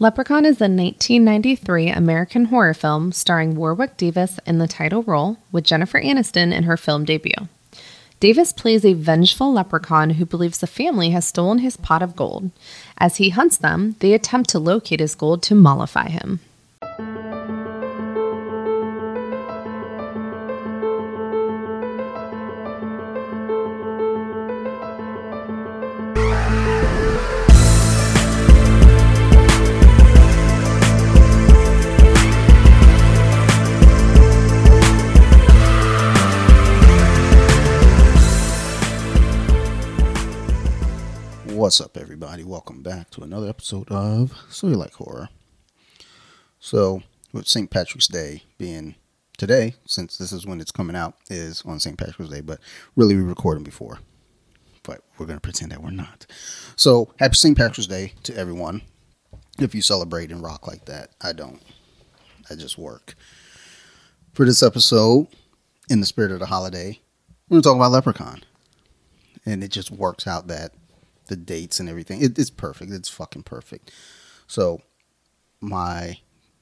Leprechaun is a 1993 American horror film starring Warwick Davis in the title role with Jennifer Aniston in her film debut. Davis plays a vengeful leprechaun who believes the family has stolen his pot of gold. As he hunts them, they attempt to locate his gold to mollify him. What's up, everybody? Welcome back to another episode of So You Like Horror. So, with St. Patrick's Day being today, since this is when it's coming out, is on St. Patrick's Day, but really we recorded before. But we're going to pretend that we're not. So, happy St. Patrick's Day to everyone. If you celebrate and rock like that, I don't. I just work. For this episode, in the spirit of the holiday, we're going to talk about Leprechaun. And it just works out that the dates and everything. It's perfect. It's fucking perfect. So, my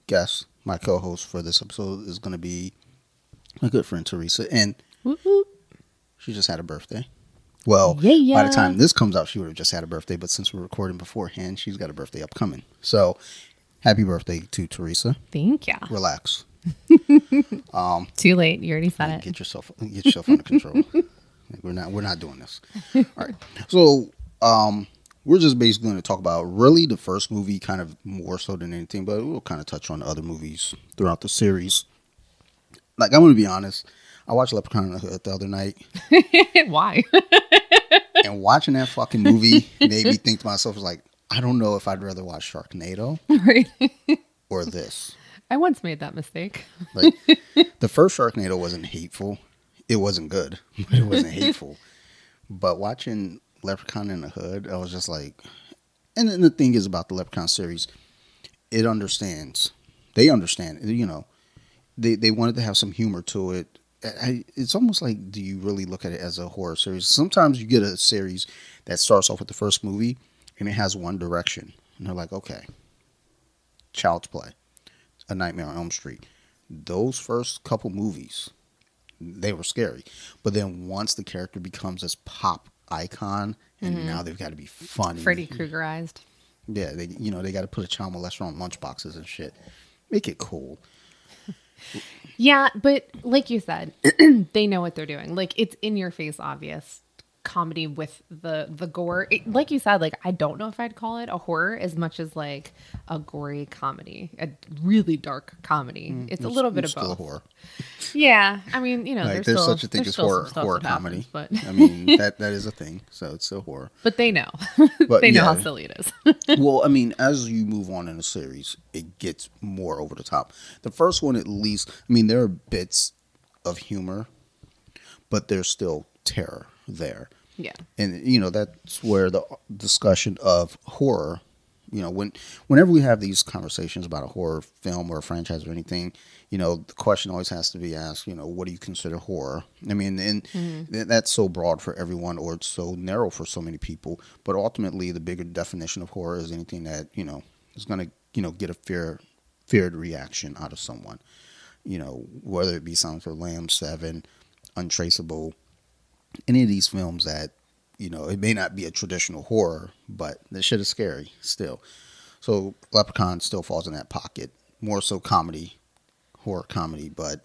guest, my co-host for this episode is going to be my good friend, Theresa. And she just had a birthday. Well, By the time this comes out, she would have just had a birthday. But since we're recording beforehand, she's got a birthday upcoming. So, happy birthday to Theresa. Thank you. Relax. Too late. You already said it. Get yourself under control. We're not doing this. All right. So, we're just basically going to talk about really the first movie kind of more so than anything, but we'll kind of touch on other movies throughout the series. Like, I'm going to be honest. I watched Leprechaun in the Hood the other night. Why? And watching that fucking movie made me think to myself, like, I don't know if I'd rather watch Sharknado or this. I once made that mistake. Like, the first Sharknado wasn't hateful. It wasn't good, but it wasn't hateful. But watching Leprechaun in the Hood, I was just like, and then the thing is about the Leprechaun series, it understands. They understand, you know, they wanted to have some humor to it. It's almost like, do you really look at it as a horror series? Sometimes you get a series that starts off with the first movie and it has one direction. And they're like, okay, Child's Play, A Nightmare on Elm Street. Those first couple movies, they were scary. But then once the character becomes this pop icon, and now they've got to be funny, Freddy Kruegerized. Yeah, they got to put a child molester on lunchboxes and shit. Make it cool. Yeah, but like you said, they know what they're doing. Like, it's in your face, obvious comedy with the gore. It, like you said, like, I don't know if I'd call it a horror as much as like a gory comedy, a really dark comedy. It's a little bit of both. Still horror. Yeah, I mean, you know, like, there's still, such a thing as horror comedy. Happens, but I mean, that is a thing. So it's still horror. But they know. They know how silly it is. Well, I mean, as you move on in the series, it gets more over the top. The first one, at least, I mean, there are bits of humor, but there's still terror there. Yeah. And, you know, that's where the discussion of horror, you know, whenever we have these conversations about a horror film or a franchise or anything, you know, the question always has to be asked, you know, what do you consider horror? I mean, and that's so broad for everyone, or it's so narrow for so many people. But ultimately, the bigger definition of horror is anything that, you know, is going to, you know, get a feared reaction out of someone, you know, whether it be Silence of the Lambs, Seven, Untraceable, any of these films that, you know, it may not be a traditional horror, but this shit is scary still. So Leprechaun still falls in that pocket, more so comedy, horror comedy, but,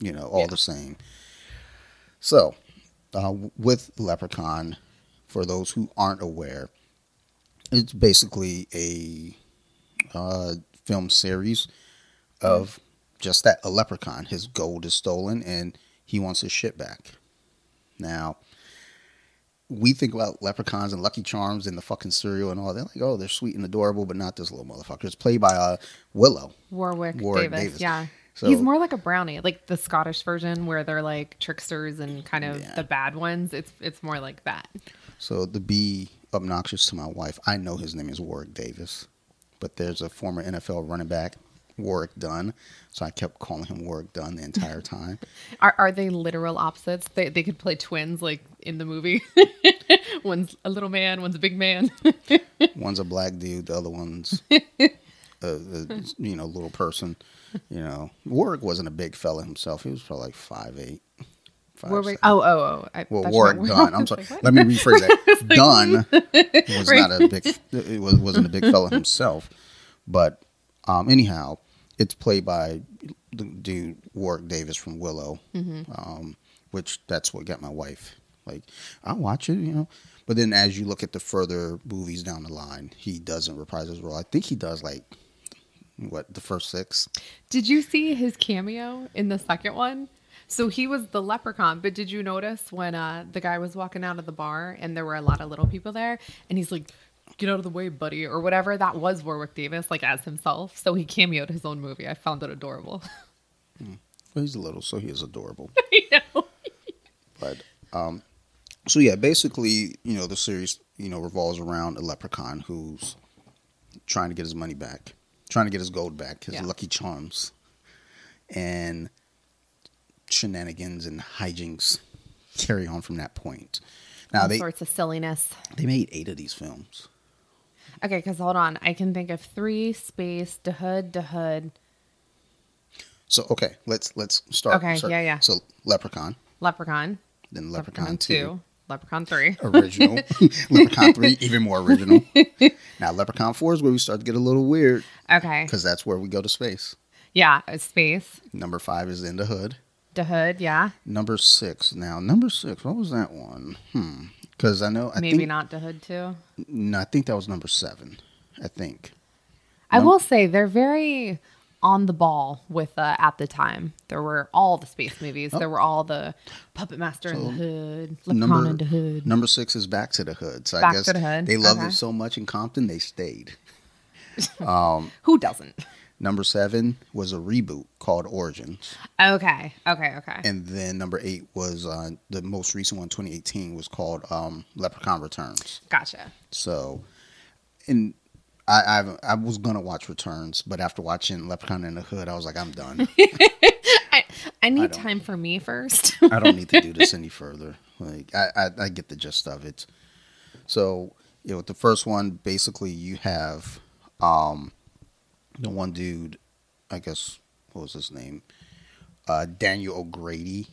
you know, all the same. So with Leprechaun, for those who aren't aware, it's basically a film series of just that, a leprechaun. His gold is stolen and he wants his shit back. Now, we think about leprechauns and Lucky Charms and the fucking cereal and all. They're like, oh, they're sweet and adorable, but not this little motherfucker. It's played by Willow. Warwick Davis. Yeah. So, he's more like a brownie, like the Scottish version where they're like tricksters and kind of the bad ones. It's more like that. So to be obnoxious to my wife, I know his name is Warwick Davis, but there's a former NFL running back, Warwick Dunn, so I kept calling him Warwick Dunn the entire time. Are they literal opposites? They could play twins, like in the movie. One's a little man, one's a big man. One's a black dude, the other one's little person. You know, Warwick wasn't a big fella himself. He was probably like 5'8". Warwick Dunn. I'm sorry. Let me rephrase that. Dunn was not a big. It wasn't a big fella himself, but anyhow, it's played by the dude Warwick Davis from Willow, which that's what got my wife. Like, I'll watch it, you know. But then as you look at the further movies down the line, he doesn't reprise his role. I think he does like the first 6. Did you see his cameo in the second one? So he was the leprechaun, but did you notice when the guy was walking out of the bar and there were a lot of little people there, and he's like, "Get out of the way, buddy," or whatever? That was Warwick Davis, like as himself. So he cameoed his own movie. I found it adorable. Well, he's little, so he is adorable. I know. But so yeah, basically, you know, the series, you know, revolves around a leprechaun who's trying to get his money back, trying to get his gold back, his Lucky Charms, and shenanigans and hijinks carry on from that point. Now all sorts of silliness. They made 8 of these films. Okay, because hold on, I can think of 3 space to hood to hood. So okay, let's start. Okay, start. Yeah. So Leprechaun. Then Leprechaun 2, Leprechaun 3, original. Leprechaun 3, even more original. Now Leprechaun 4 is where we start to get a little weird. Okay, because that's where we go to space. Yeah, space. Number 5 is In the Hood. The Hood, yeah. Number 6. What was that one? Because I think not the Hood too. No, I think that was number 7. I think. I will say they're very on the ball with at the time. There were all the space movies. Oh. There were all the Puppet Master in the Hood, Leprechaun in the Hood. Number 6 is Back to the Hood. So I guess to the Hood. They loved it so much in Compton they stayed. Who doesn't? Number 7 was a reboot called Origins. Okay. And then number 8 was the most recent one, 2018, was called Leprechaun Returns. Gotcha. So, and I was going to watch Returns, but after watching Leprechaun in the Hood, I was like, I'm done. I need time for me first. I don't need to do this any further. Like, I get the gist of it. So, you know, with the first one, basically you have... the one dude, I guess, what was his name? Daniel O'Grady.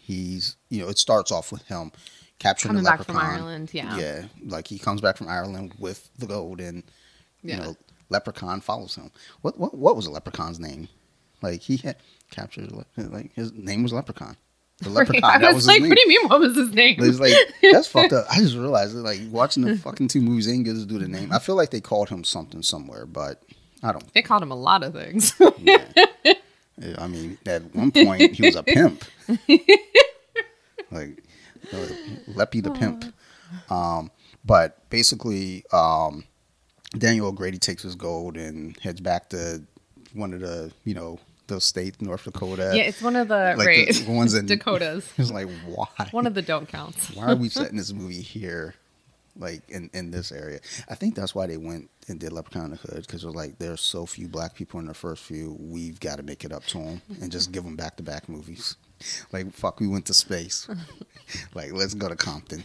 He's, you know, it starts off with him capturing the leprechaun. Coming back from Ireland, yeah. Yeah, like he comes back from Ireland with the gold and, you know, leprechaun follows him. What was the leprechaun's name? Like he had captured, like his name was Leprechaun. The leprechaun, right. I was like, what do you mean, what was his name? It's like, that's fucked up. I just realized, like, watching the fucking 2 movies, they didn't get to do the name. I feel like they called him something somewhere, but... They called him a lot of things. Yeah. I mean, at one point, he was a pimp. Like, Leppy the pimp. But basically, Daniel O'Grady takes his gold and heads back to one of the, you know, those states, North Dakota. Yeah, it's one of the, like, right, the ones in Dakotas. It's like, why? One of the don't counts. Why are we setting this movie here? Like in this area, I think that's why they went and did Leprechaun in the Hood, because it was like there's so few black people in the first few. We've got to make it up to them and just give them back-to-back movies. Like fuck, we went to space. Like let's go to Compton.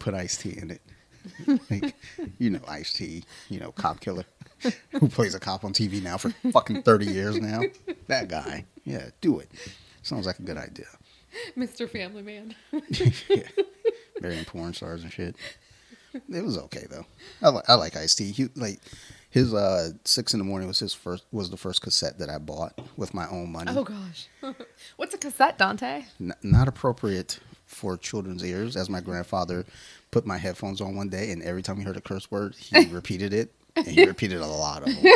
Put Ice-T in it. Like, you know, Ice-T, you know, cop killer who plays a cop on TV now for fucking 30 years now. That guy, yeah, do it. Sounds like a good idea. Mr. Family Man. Yeah. Very porn stars and shit. It was okay though. I like Ice-T. He, like, his 6 in the morning was the first cassette that I bought with my own money. Oh gosh, what's a cassette, Dante? Not appropriate for children's ears. As my grandfather put my headphones on one day, and every time he heard a curse word, he repeated it, and he repeated a lot of them.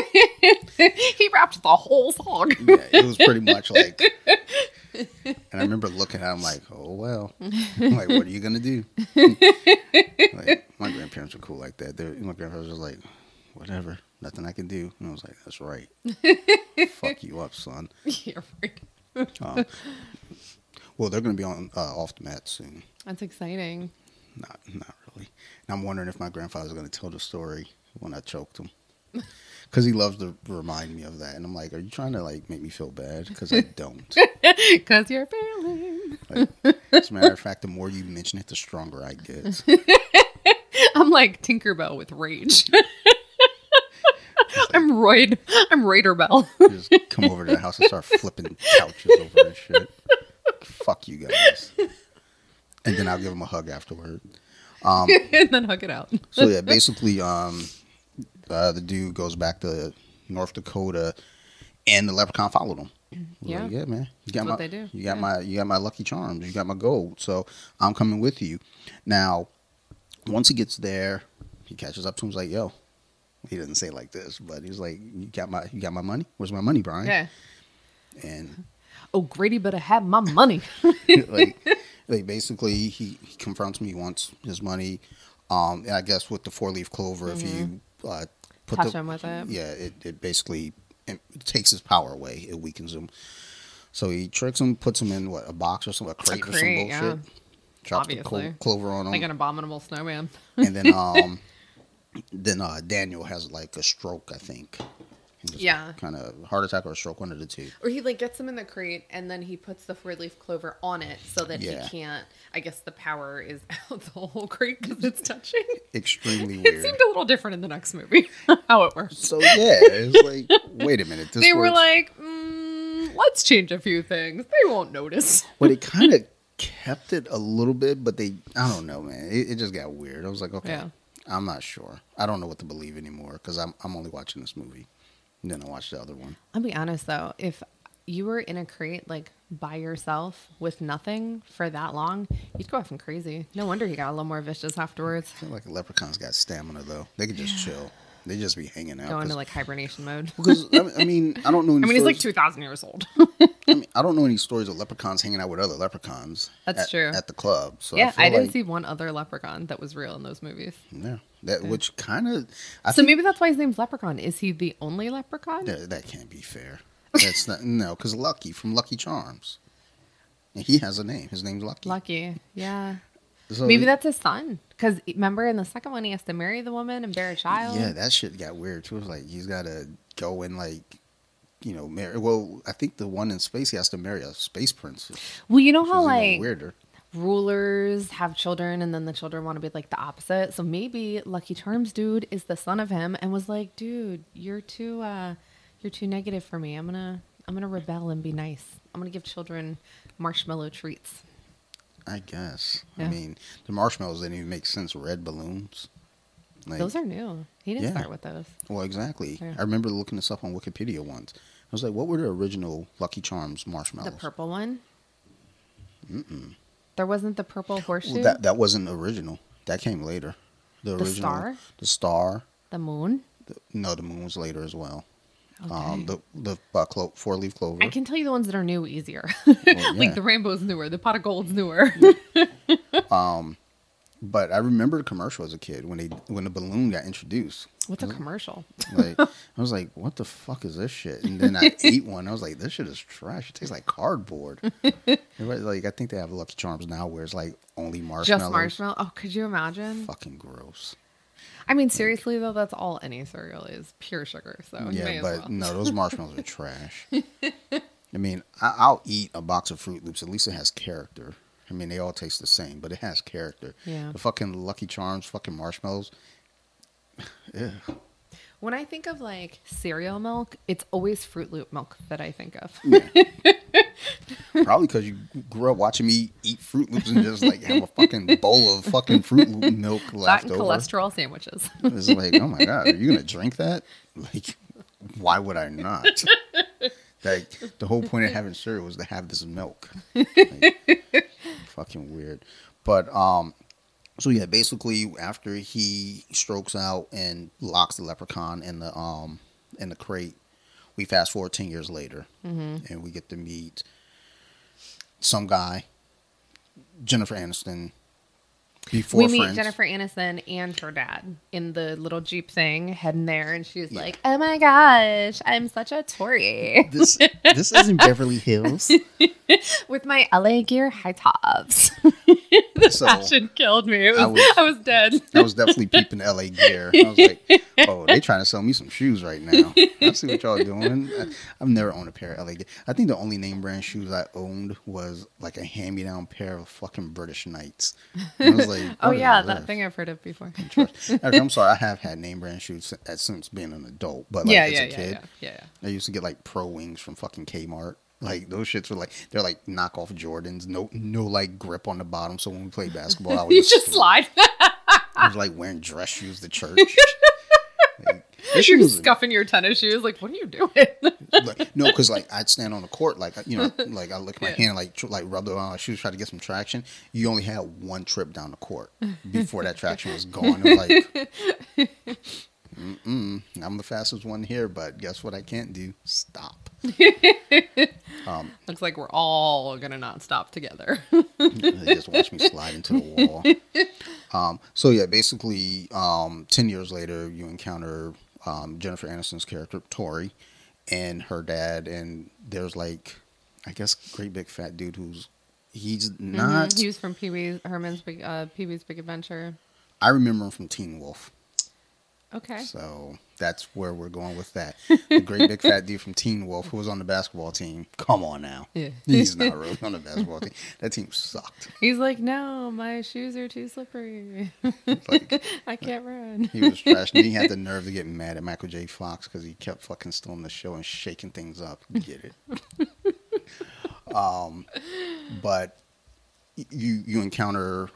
He rapped the whole song. Yeah, it was pretty much like. And I remember looking at him like, oh, well. I'm like, what are you going to do? Like, my grandparents were cool like that. My grandparents were like, whatever, nothing I can do. And I was like, that's right. Fuck you up, son. You're right. Well, they're going to be on Off the Mat soon. That's exciting. Not really. And I'm wondering if my grandfather's going to tell the story when I choked him. Because he loves to remind me of that. And I'm like, are you trying to, like, make me feel bad? Because I don't. Because you're failing. Like, as a matter of fact, the more you mention it, the stronger I get. I'm like Tinkerbell with rage. I'm I'm Raider Bell. Just come over to the house and start flipping couches over and shit. Fuck you guys. And then I'll give him a hug afterward. And then hug it out. So yeah, basically, the dude goes back to North Dakota, and the leprechaun followed him. Yeah, like, yeah, man. You got That's my, what they do. You got my, you got my Lucky Charms. You got my gold. So I'm coming with you. Now, once he gets there, he catches up to him. He's like, "Yo," he doesn't say it like this, but he's like, you got my money? Where's my money, Brian?" Yeah. And O'Grady better have my money. Like basically, he confronts me. He wants his money. And I guess with the 4-leaf clover, mm-hmm. if you put touch him with it, yeah, it basically it takes his power away. It weakens him. So he tricks him, puts him in what, a box or some a crate or some bullshit. Yeah. Drops Obviously. The clover on him, like an abominable snowman. And then, Daniel has like a stroke, I think. Yeah, kind of heart attack or a stroke, one of the two. Or he like gets him in the crate, and then he puts the 4-leaf clover on it so that he can't. I guess the power is out the whole crate because it's touching. Extremely weird. It seemed a little different in the next movie how it works. So yeah, it's like wait a minute. This they works. Were like, let's change a few things. They won't notice. But it kind of kept it a little bit, but I don't know, man. It just got weird. I was like, okay, yeah. I'm not sure. I don't know what to believe anymore because I'm only watching this movie. Then I watched the other one. I'll be honest though, if you were in a crate like by yourself with nothing for that long, you'd go effing crazy. No wonder he got a little more vicious afterwards. I feel like leprechauns got stamina though; they could just chill. They just be hanging out. Go into like hibernation mode. Because I don't know. He's like 2,000 years old. I don't know any stories of leprechauns hanging out with other leprechauns. That's true. At the club. So yeah, I didn't see one other leprechaun that was real in those movies. Yeah. Which kind of... So maybe that's why his name's Leprechaun. Is he the only leprechaun? That can't be fair. That's not... No, because Lucky from Lucky Charms. And he has a name. His name's Lucky. Lucky, yeah. So maybe that's his son. Because remember in the second one, he has to marry the woman and bear a child. Yeah, that shit got weird too. It was like, he's got to go and like... You know, marry. Well, I think the one in space, he has to marry a space princess. Well, you know how like weirder. Rulers have children, and then the children want to be like the opposite. So maybe Lucky Charms dude is the son of him, and was like, dude, you're too negative for me. I'm gonna rebel and be nice. I'm gonna give children marshmallow treats. I guess. Yeah. I mean, the marshmallows didn't even make sense. Red balloons. Like, those are new. He didn't start with those. Well, exactly. Yeah. I remember looking this up on Wikipedia once. I was like, what were the original Lucky Charms marshmallows? The purple one? Mm-mm. There wasn't the purple horseshoe? Well, that wasn't original. That came later. The original, star? The star. The moon? The moon was later as well. Okay. The 4-leaf clover. I can tell you the ones that are new easier. Well, yeah. Like the rainbow's newer. The pot of gold's newer. Yeah. But I remember the commercial as a kid when the balloon got introduced. What's a commercial? Like I was like, what the fuck is this shit? And then I ate one. I was like, this shit is trash. It tastes like cardboard. Like I think they have Lucky Charms now where it's like only marshmallows. Just marshmallow. Oh, could you imagine? Fucking gross. I mean, seriously though, that's all any cereal is, pure sugar. So yeah, but well. No, those marshmallows are trash. I mean, I'll eat a box of Froot Loops. At least it has character. I mean, they all taste the same, but it has character. Yeah. The fucking Lucky Charms, fucking marshmallows. Yeah. When I think of like cereal milk, it's always Froot Loop milk that I think of. Yeah. Probably because you grew up watching me eat Froot Loops and just like have a fucking bowl of fucking Froot Loop milk left over. Cholesterol sandwiches. It's like, oh my God, are you going to drink that? Like, why would I not? Like, the whole point of having cereal was to have this milk. Like, fucking weird. But, so yeah, basically after he strokes out and locks the leprechaun in the crate, we fast forward 10 years later, mm-hmm. and we get to meet some guy, Jennifer Aniston. We meet Jennifer Aniston and her dad in the little Jeep thing heading there, and she's like, oh my gosh, I'm such a Tory. This isn't Beverly Hills. With my LA Gear high tops. The passion killed me. I was dead. I was definitely peeping LA Gear. I was like, oh, they trying to sell me some shoes right now. I see what y'all doing. I've never owned a pair of LA Gear. I think the only name brand shoes I owned was like a hand-me-down pair of fucking British Knights. And I was like, oh yeah, that thing I've heard of before. I'm sorry, I have had name brand shoes since being an adult, but like as a kid. I used to get like Pro Wings from fucking Kmart. Like those shits were like, they're like knockoff Jordans, no like grip on the bottom. So when we played basketball, I was just slide. I was like wearing dress shoes to church. Like, you're scuffing your tennis shoes. Like, what are you doing? Like, no, because like I'd stand on the court, like you know, like I look at my hand, like rub around my shoes, try to get some traction. You only had one trip down the court before that traction was gone. It was like. I'm the fastest one here, but guess what I can't do? Stop. Looks like we're all going to not stop together. Just watch me slide into the wall. So yeah, basically, 10 years later, you encounter Jennifer Aniston's character, Tori, and her dad. And there's like, I guess, great big fat dude he's not. Mm-hmm. He was from Pee-wee's Big Adventure. I remember him from Teen Wolf. Okay. So that's where we're going with that. The great big fat dude from Teen Wolf who was on the basketball team. Come on now. Yeah. He's not really on the basketball team. That team sucked. He's like, no, my shoes are too slippery. Like, I can't run. He was trash. And he had the nerve to get mad at Michael J. Fox because he kept fucking stealing the show and shaking things up. Get it? But you encounter...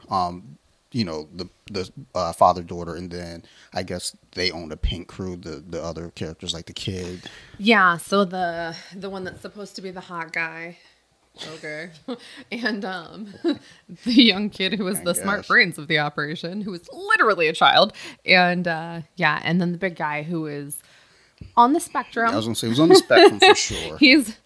you know, the father-daughter, and then I guess they own the paint crew, the other characters, like the kid. Yeah, so the one that's supposed to be the hot guy, Ogre, and the young kid who was smart brains of the operation, who was literally a child, and and then the big guy who is on the spectrum. Yeah, I was going to say, he was on the spectrum for sure. He's...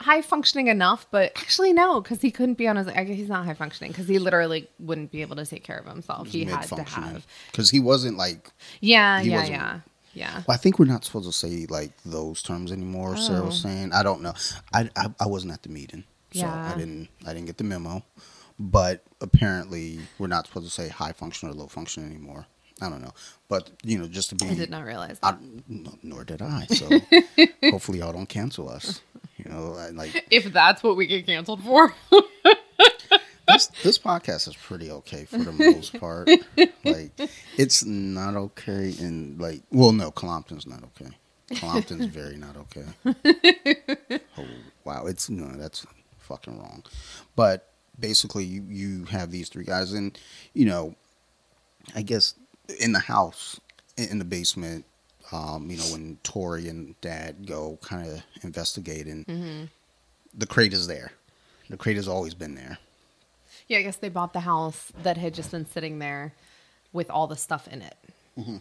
high functioning enough, but actually no, because he couldn't be on his. He's not high functioning because he literally wouldn't be able to take care of himself. He had to have because he wasn't like. Yeah. Well, I think we're not supposed to say like those terms anymore. Oh. Sarah was saying, I don't know. I wasn't at the meeting, so I didn't get the memo. But apparently, we're not supposed to say high function or low function anymore. I don't know, but you know, just to be. I did not realize that. Nor did I. So hopefully, y'all don't cancel us. You know, like if that's what we get canceled for. This podcast is pretty okay for the most part. Like it's not okay, and like, well, no, Compton's not okay. Compton's very not okay. Oh wow, that's fucking wrong. But basically, you have these three guys, and you know, I guess. In the house, in the basement, you know, when Tori and Dad go kind of investigating, the crate is there. The crate has always been there. Yeah, I guess they bought the house that had just been sitting there with all the stuff in it. Mm-hmm.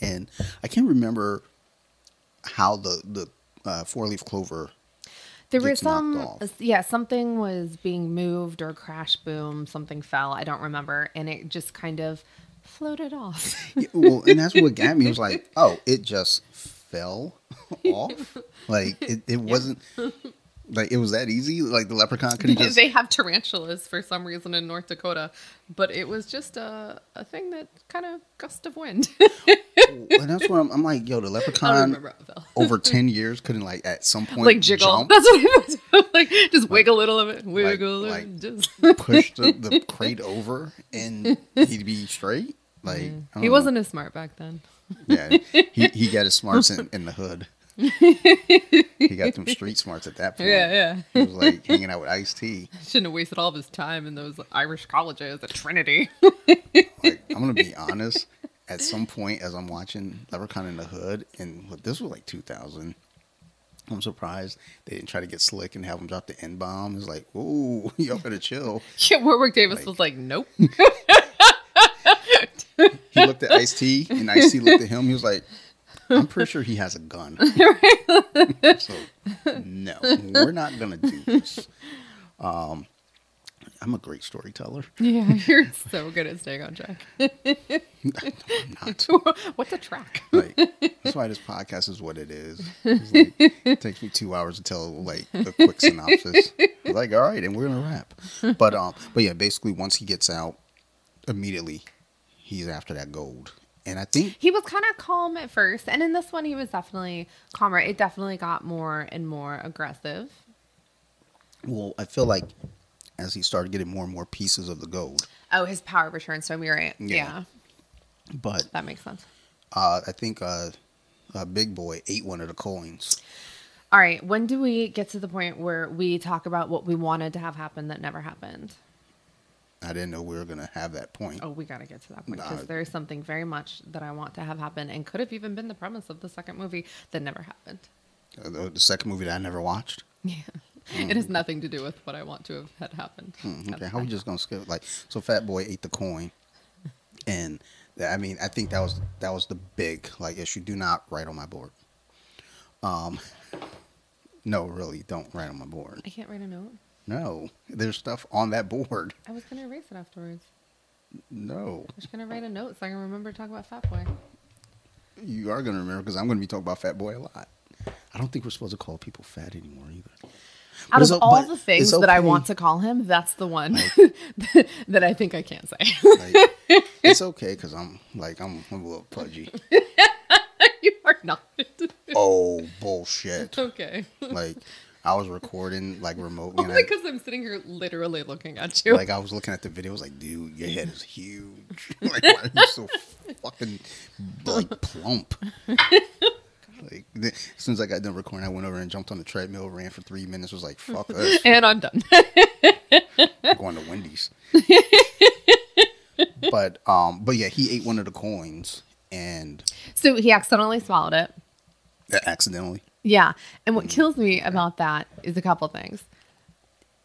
And I can't remember how the four-leaf clover... There was something was being moved or crash boom, something fell, I don't remember, and it just kind of... floated off. Yeah, well, and that's what got me. It was like, oh, it just fell off. Like it wasn't like it was that easy. Like the leprechaun couldn't just. They have tarantulas for some reason in North Dakota, but it was just a thing that kind of gust of wind. And that's what I'm like, yo, the leprechaun over 10 years couldn't like at some point like jiggle. Jump. That's what it was. Like just like, wiggle a little of it, wiggle like, and just push the crate over and he'd be straight. Like he wasn't as smart back then. Yeah, he got his smarts in the hood. He got them street smarts at that point. Yeah. He was like hanging out with Ice-T. Shouldn't have wasted all of his time in those Irish colleges at Trinity. Like I'm gonna be honest. At some point, as I'm watching Leprechaun in the Hood, and this was like 2000, I'm surprised they didn't try to get slick and have him drop the N-bomb. It's like, ooh, y'all better chill. Yeah, Warwick Davis was like, nope. He looked at Ice-T, and Ice-T looked at him. He was like, I'm pretty sure he has a gun. So, no, we're not going to do this. I'm a great storyteller. Yeah, you're so good at staying on track. I'm not. What's a track? Like, that's why this podcast is what it is. Like, it takes me 2 hours to tell like a quick synopsis. Like, all right, and we're gonna wrap. But yeah, basically once he gets out, immediately he's after that gold. And I think he was kind of calm at first, and in this one he was definitely calmer. It definitely got more and more aggressive. Well, I feel like as he started getting more and more pieces of the gold. Oh, his power returned, so we were right. Yeah. But that makes sense. I think Big Boy ate one of the coins. All right. When do we get to the point where we talk about what we wanted to have happen that never happened? I didn't know we were going to have that point. Oh, we got to get to that point because there is something very much that I want to have happen and could have even been the premise of the second movie that never happened. The second movie that I never watched? Yeah. It has nothing to do with what I want to have had happened. Okay, how are we just going to skip? Like, so Fat Boy ate the coin. And I mean, I think that was the big, like, issue. Do not write on my board. No, really, don't write on my board. I can't write a note? No, there's stuff on that board. I was going to erase it afterwards. No. I was going to write a note so I can remember to talk about Fat Boy. You are going to remember because I'm going to be talking about Fat Boy a lot. I don't think we're supposed to call people fat anymore either. Out of all the things that I want to call him, that's the one that I think I can't say. Like, it's okay because I'm a little pudgy. You are not. Oh, bullshit. It's okay. Like, I was recording like remotely. Only because I'm sitting here literally looking at you. Like, I was looking at the videos like, dude, your head is huge. Like, why are you so fucking like plump? Like, as soon as I got done recording, I went over and jumped on the treadmill, ran for 3 minutes, was like, fuck us. And I'm done. I'm going to Wendy's. But yeah, he ate one of the coins and... So he accidentally swallowed it. Accidentally? Yeah. And what kills me about that is a couple things.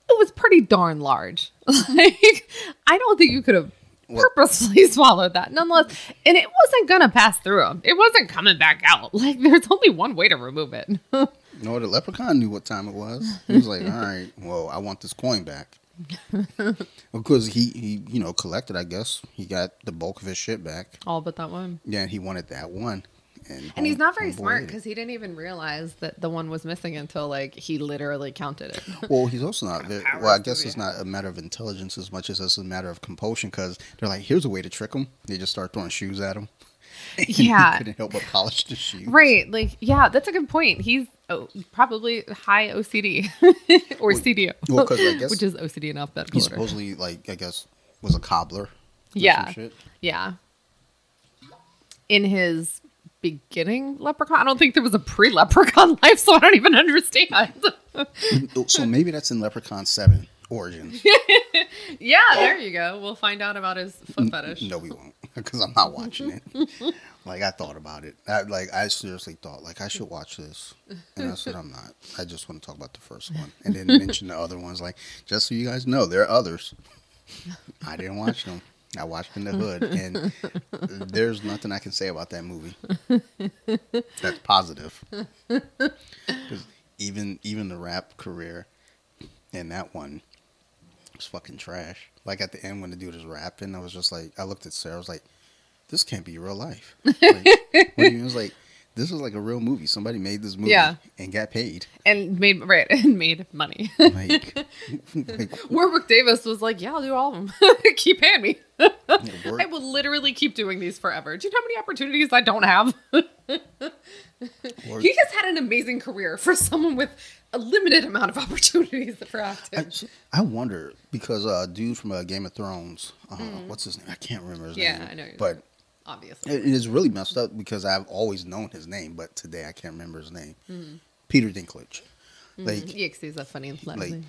It was pretty darn large. Like, I don't think you could have... purposely swallowed that nonetheless, and it wasn't gonna pass through him. It wasn't coming back out. Like, there's only one way to remove it. No, the leprechaun knew what time it was. He was like, all right, well, I want this coin back. Because he you know, collected, I guess. He got the bulk of his shit back, all but that one. Yeah, and he wanted that one. And he's not very smart because he didn't even realize that the one was missing until like he literally counted it. Well, he's also not. Well, I guess it's not a matter of intelligence as much as it's a matter of compulsion because they're like, here's a way to trick him. They just start throwing shoes at him. And yeah, he couldn't help but polish the shoes. Right? Like, yeah, that's a good point. He's probably high OCD or CDO, well, I guess which is OCD in alphabetical order. He supposedly, like, I guess, was a cobbler. Yeah, shit. Yeah. In his beginning leprechaun. I don't think there was a pre-leprechaun life, so I don't even understand. So maybe that's in Leprechaun 7 Origins. Yeah, there you go. We'll find out about his foot fetish. No, we won't, because I'm not watching it. Like, I thought about it. I seriously thought, like, I should watch this. And I said, I'm not. I just want to talk about the first one. And then mention the other ones. Like, just so you guys know, there are others. I didn't watch them. I watched In the Hood, and there's nothing I can say about that movie that's positive. Because even the rap career in that one was fucking trash. Like, at the end when the dude is rapping, I was just like, I looked at Sarah, I was like, this can't be real life. Like, when he was like, this is like a real movie. Somebody made this movie and got paid. And made money. Like, Warwick Davis was like, yeah, I'll do all of them. Keep paying me. Yeah, I will literally keep doing these forever. Do you know how many opportunities I don't have? He has had an amazing career for someone with a limited amount of opportunities for acting. I wonder, because a dude from Game of Thrones, what's his name? I can't remember his name. Yeah, I know. But... obviously. It is really messed up because I've always known his name, but today I can't remember his name. Mm-hmm. Peter Dinklage. Mm-hmm. Like, yeah, because he's a funny last name.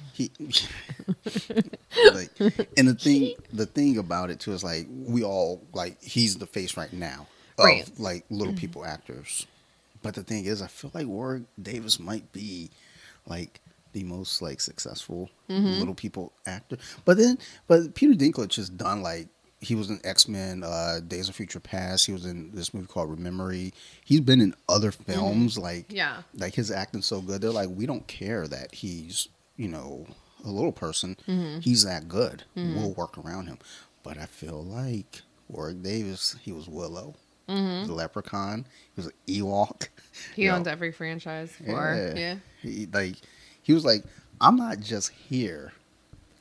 And the thing about it too is like we all like he's the face right now of like little people actors. But the thing is, I feel like Warwick Davis might be like the most like successful little people actor. But Peter Dinklage has done like. He was in X-Men, Days of Future Past. He was in this movie called Rememory. He's been in other films. Like his acting's so good. They're like, we don't care that he's, you know, a little person, he's that good. We'll work around him. But I feel like Warwick Davis, he was Willow, the Leprechaun, he was an Ewok. He owns every franchise. He was like, I'm not just here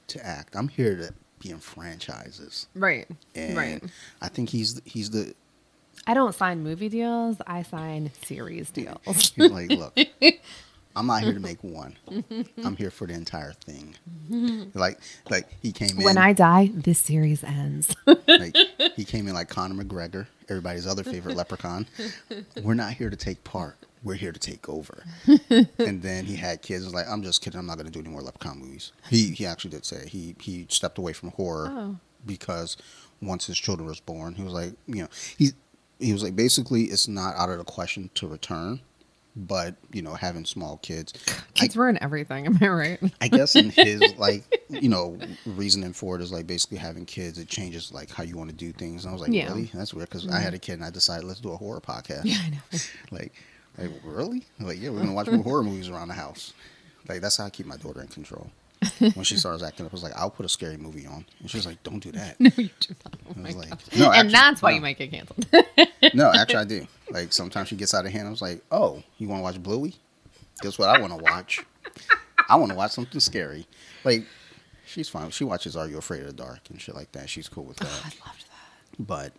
to act. I'm here to be in franchises. Right. And I think he's the... I don't sign movie deals. I sign series deals. He's like, look, I'm not here to make one. I'm here for the entire thing. Like he came in. When I die, this series ends. Like he came in like Conor McGregor, everybody's other favorite leprechaun. We're not here to take part. We're here to take over. And then he had kids. Was like, I'm just kidding. I'm not going to do any more leprechaun movies. He actually did say it. He stepped away from horror because once his children was born, he was like, you know, he was like, basically, it's not out of the question to return. But, you know, having small kids. Kids ruin everything. Am I right? I guess in his, like, you know, reasoning for it is, like, basically having kids, it changes, like, how you want to do things. And I was like, really? That's weird. Because I had a kid and I decided, let's do a horror podcast. Yeah, I know. Like, really? Like, yeah, we're going to watch more horror movies around the house. Like, that's how I keep my daughter in control. When she starts acting up, I was like, I'll put a scary movie on. And she was like, don't do that. No, you do not. Oh, I was like, no, actually, and that's why you might get canceled. No, actually, I do. Like, sometimes she gets out of hand. I was like, oh, you want to watch Bluey? Guess what I want to watch. I want to watch something scary. Like, she's fine. She watches Are You Afraid of the Dark and shit like that. She's cool with that. Oh, I loved that. But,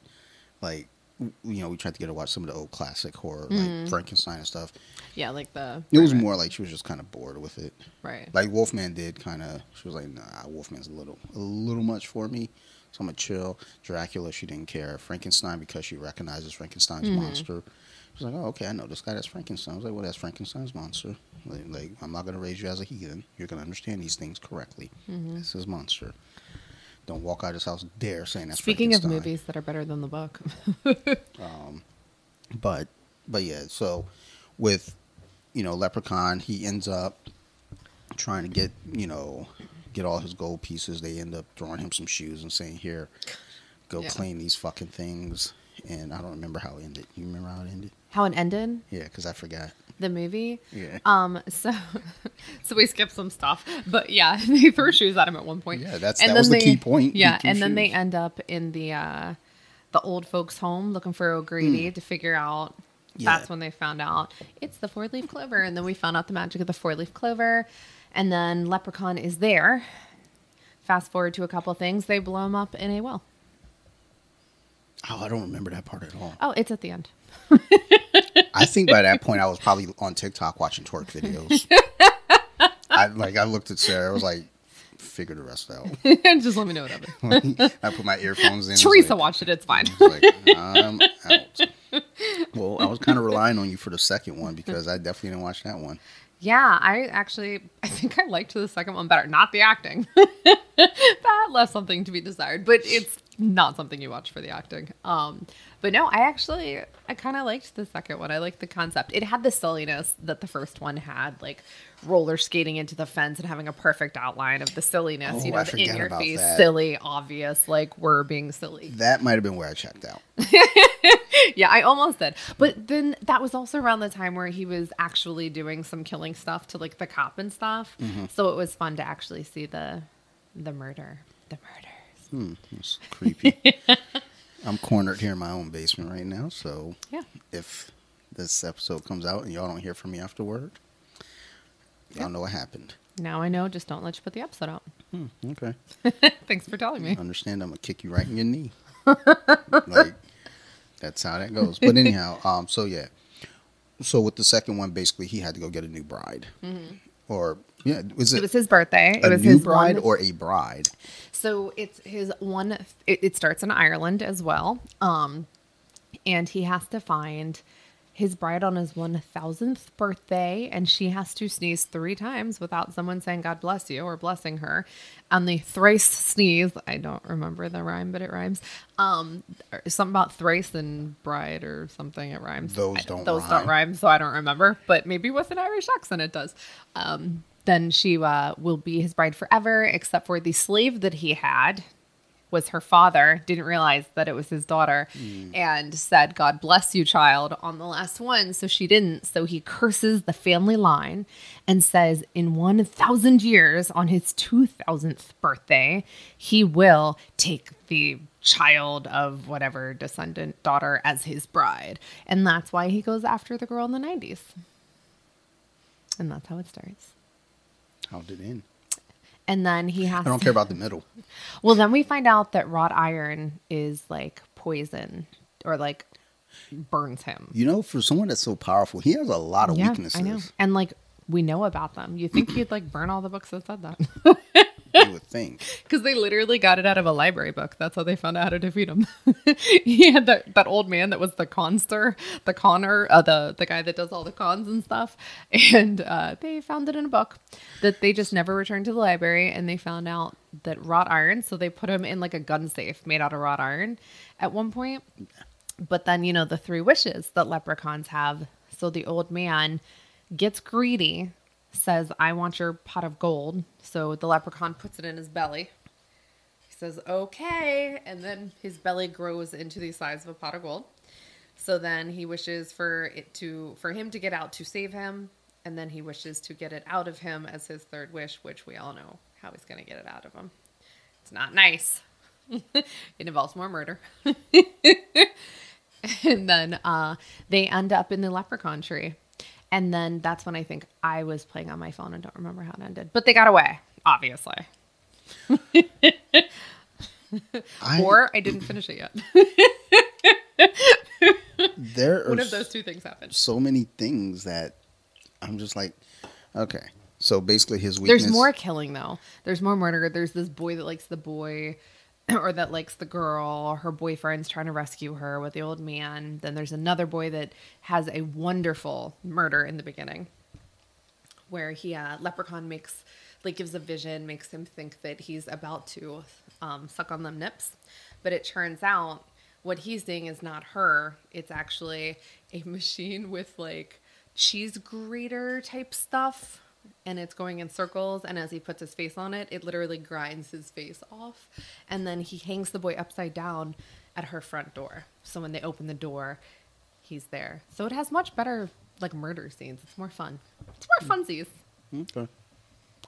like... you know, we tried to get her to watch some of the old classic horror, like Frankenstein and stuff. Yeah, like the... It was more like she was just kind of bored with it. Right. Like Wolfman did kind of... She was like, nah, Wolfman's a little much for me. So I'm going to chill. Dracula, she didn't care. Frankenstein, because she recognizes Frankenstein's monster. She's like, oh, okay, I know this guy. That's Frankenstein. I was like, well, that's Frankenstein's monster. Like I'm not going to raise you as a heathen. You're going to understand these things correctly. This is monster. Don't walk out of this house dare saying that's Frankenstein. Speaking of movies that are better than the book. But yeah, so with, you know, Leprechaun, he ends up trying to get, you know, get all his gold pieces. They end up throwing him some shoes and saying, here, go clean these fucking things. And I don't remember how it ended. You remember how it ended? How it ended? Yeah, because I forgot. The movie? Yeah. So we skipped some stuff. But yeah, they threw shoes at him at one point. Yeah, that was the key point. Yeah, and then they end up in the old folks' home looking for O'Grady to figure out. Yeah. That's when they found out it's the four-leaf clover. And then we found out the magic of the four-leaf clover. And then Leprechaun is there. Fast forward to a couple of things. They blow him up in a well. Oh, I don't remember that part at all. Oh, it's at the end. I think by that point I was probably on TikTok watching twerk videos. I looked at Sarah. I was like, figure the rest out. Just let me know what happened. I put my earphones in. Theresa watched it. It's fine. I was like, I'm out. Well, I was kind of relying on you for the second one because I definitely didn't watch that one. Yeah, I think I liked the second one better. Not the acting. That left something to be desired, but it's not something you watch for the acting. But no, I kind of liked the second one. I liked the concept. It had the silliness that the first one had, like roller skating into the fence and having a perfect outline of the silliness. Oh, you know, I forgot about that. Silly, obvious, like we're being silly. That might have been where I checked out. Yeah, I almost did. But then that was also around the time where he was actually doing some killing stuff to like the cop and stuff. So it was fun to actually see the murder. The murder. It's creepy. I'm cornered here in my own basement right now, so if this episode comes out and y'all don't hear from me afterward, y'all know what happened. Now I know. Just don't let you put the episode out. Okay. Thanks for telling me. I understand. I'm gonna kick you right in your knee. Like that's how that goes. But anyhow, so yeah, so with the second one, basically he had to go get a new bride, or. Yeah, it was his birthday. It was his bride or a bride. So it's his one. It starts in Ireland as well, and he has to find his bride on his 1,000th birthday, and she has to sneeze 3 times without someone saying "God bless you" or blessing her. And the thrice sneeze, I don't remember the rhyme, but it rhymes. Something about thrice and bride or something. It rhymes. Those don't rhyme, so I don't remember. But maybe with an Irish accent, it does. Then she will be his bride forever, except for the slave that he had was her father, didn't realize that it was his daughter, and said, "God bless you, child," on the last one. So she didn't. So he curses the family line and says in 1,000 years, on his 2,000th birthday, he will take the child of whatever descendant daughter as his bride. And that's why he goes after the girl in the 90s. And that's how it starts. How did it end? And then he has... I don't care about the middle. Well, then we find out that wrought iron is like poison or like burns him. You know, for someone that's so powerful, he has a lot of weaknesses. I know. And like we know about them. You think he'd like burn all the books that said that. You would think. Because they literally got it out of a library book. That's how they found out how to defeat him. He had that old man that was the conster, the conner, the guy that does all the cons and stuff. And they found it in a book that they just never returned to the library. And they found out that wrought iron. So they put him in like a gun safe made out of wrought iron at one point. But then, you know, the three wishes that leprechauns have. So the old man gets greedy, says, "I want your pot of gold." So the leprechaun puts it in his belly. He says, "Okay." And then his belly grows into the size of a pot of gold. So then he wishes for him to get out to save him. And then he wishes to get it out of him as his third wish, which we all know how he's going to get it out of him. It's not nice. It involves more murder. And then they end up in the leprechaun tree. And then that's when I think I was playing on my phone and don't remember how it ended. But they got away, obviously. Or I didn't finish it yet. One of those two things happened. So many things that I'm just like, okay. So basically his weakness. There's more killing, though. There's more murder. There's this boy that likes the boy or that likes the girl. Her boyfriend's trying to rescue her with the old man. Then there's another boy that has a wonderful murder in the beginning where he, leprechaun gives a vision, makes him think that he's about to suck on them nips. But it turns out what he's seeing is not her. It's actually a machine with like cheese grater type stuff. And it's going in circles, and as he puts his face on it, it literally grinds his face off. And then he hangs the boy upside down at her front door. So when they open the door, he's there. So it has much better, like, murder scenes. It's more fun. It's more funsies. Okay.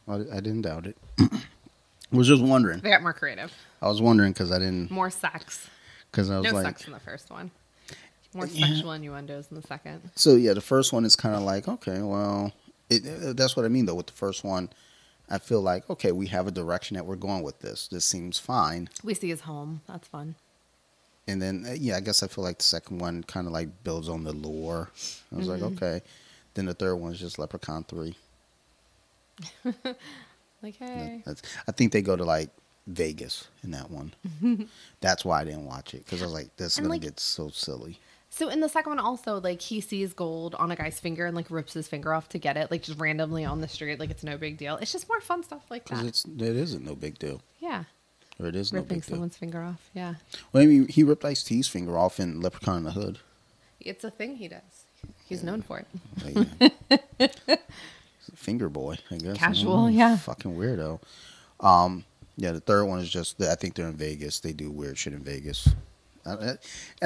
I didn't doubt it. I was just wondering. They got more creative. I was wondering because I didn't... More sex. Because I was no sex in the first one. More sexual innuendos in the second. So, yeah, the first one is kind of like, okay, well... That's what I mean, though, with the first one. I feel like, okay, we have a direction that we're going with this. This seems fine. We see his home. That's fun. And then, I guess I feel like the second one kind of like builds on the lore. I was like, okay. Then the third one's just Leprechaun 3. Okay. I think they go to like Vegas in that one. That's why I didn't watch it. Because I was like, this is going to get so silly. So in the second one also, like, he sees gold on a guy's finger and, like, rips his finger off to get it, like, just randomly on the street. Like, it's no big deal. It's just more fun stuff like that. Because it isn't no big deal. Yeah. Or it is no big deal. Ripping someone's finger off, yeah. Well, I mean, he ripped Ice-T's finger off in Leprechaun in the Hood. It's a thing he does. He's known for it. Finger boy, I guess. Casual, yeah. Fucking weirdo. The third one is just, I think they're in Vegas. They do weird shit in Vegas. I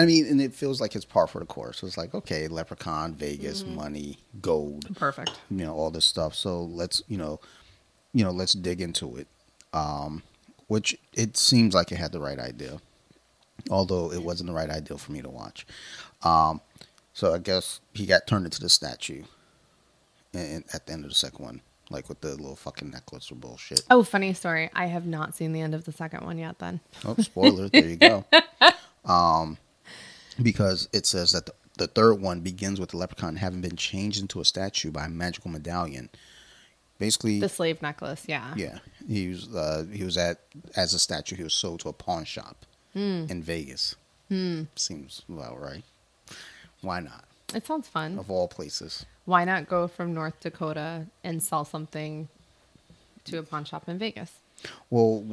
mean, and it feels like it's par for the course. It's like, okay, Leprechaun, Vegas, money, gold, perfect. You know, all this stuff. So let's, let's dig into it. Which it seems like it had the right idea, although it wasn't the right idea for me to watch. So I guess he got turned into the statue, and at the end of the second one, like with the little fucking necklace or bullshit. Oh, funny story. I have not seen the end of the second one yet. Then. Oh, spoiler! There you go. Because it says that the third one begins with the leprechaun having been changed into a statue by a magical medallion. Basically, the slave necklace. Yeah. Yeah. He was as a statue. He was sold to a pawn shop in Vegas. Seems about right. Why not? It sounds fun. Of all places. Why not go from North Dakota and sell something to a pawn shop in Vegas? Well,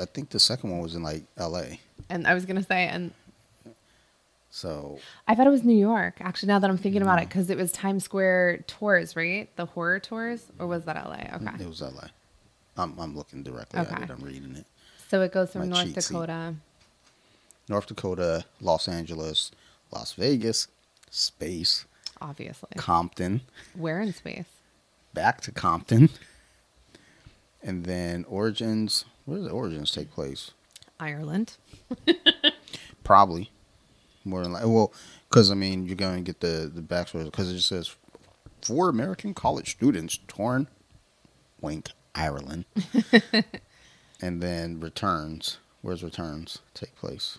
I think the second one was in like LA. And I was going to say, so I thought it was New York. Actually, now that I'm thinking about it, because it was Times Square tours, right? The horror tours, or was that LA? Okay, it was LA. I'm looking directly at it. I'm reading it. So it goes from North Dakota. North Dakota, Los Angeles, Las Vegas, space. Obviously. Compton. Where in space? Back to Compton. And then Origins. Where does Origins take place? Ireland. Probably. More than likely. Well, because, I mean, you're going to get the backstory. Because it just says, 4 American college students torn, wink, Ireland. And then Returns. Where's Returns take place?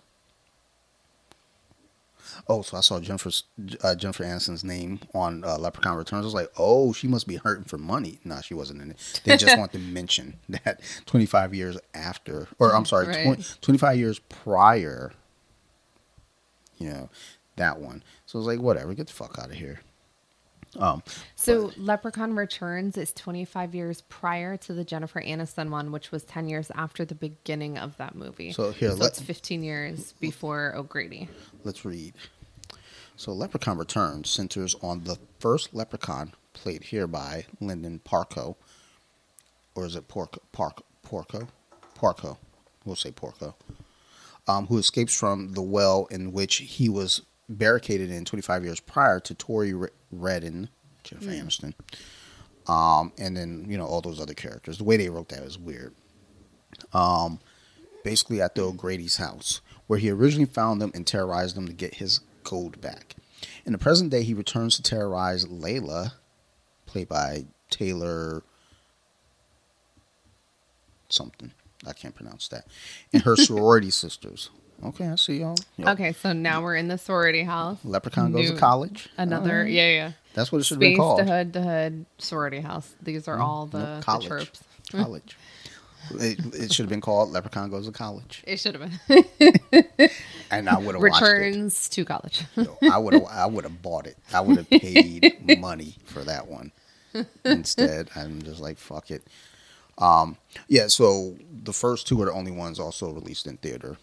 Oh, so I saw Jennifer Aniston's name on Leprechaun Returns. I was like, oh, she must be hurting for money. No, she wasn't in it. They just want to mention that 25 years after, or I'm sorry, right. 25 years prior, you know, that one. So I was like, whatever, get the fuck out of here. Leprechaun Returns is 25 years prior to the Jennifer Aniston one, which was 10 years after the beginning of that movie. So it's 15 years before O'Grady. Let's read. So Leprechaun Returns centers on the first leprechaun played here by Lyndon Parko. Or is it Porco? Parko. We'll say Porco. Who escapes from the well in which he was barricaded in 25 years prior to Tori Redden, Jennifer Aniston, and then, you know, all those other characters. The way they wrote that is weird. Basically at the O'Grady's house, where he originally found them and terrorized them to get his gold back. In the present day, he returns to terrorize Layla, played by Taylor something. I can't pronounce that. And her sorority sisters. Okay, I see y'all. Yep. Okay, so now we're in the sorority house. Leprechaun goes to college. Another, yeah. That's what it should be called. Space, the hood, sorority house. These are all the tropes. College. It should have been called Leprechaun Goes to College. It should have been. And I would have watched it. Returns to college. So I would have bought it. I would have paid money for that one. Instead, I'm just like, fuck it. So the first two are the only ones also released in theater.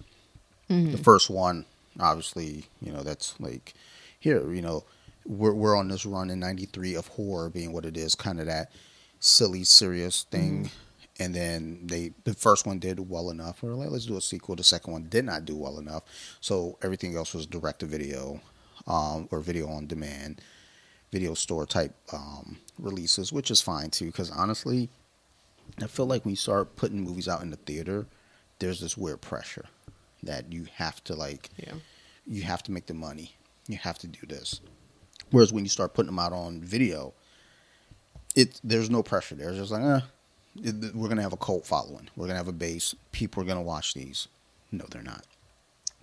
Mm-hmm. The first one, obviously, you know, that's like, here, you know, we're on this run in 93 of horror being what it is, kind of that silly, serious thing. Mm-hmm. And then the first one did well enough. We're like, let's do a sequel. The second one did not do well enough. So everything else was direct-to-video or video-on-demand, video store-type releases, which is fine, too, because honestly, I feel like when you start putting movies out in the theater, there's this weird pressure. That you have to you have to make the money. You have to do this. Whereas when you start putting them out on video, there's no pressure there. It's just like, we're gonna have a cult following. We're gonna have a base. People are gonna watch these. No, they're not.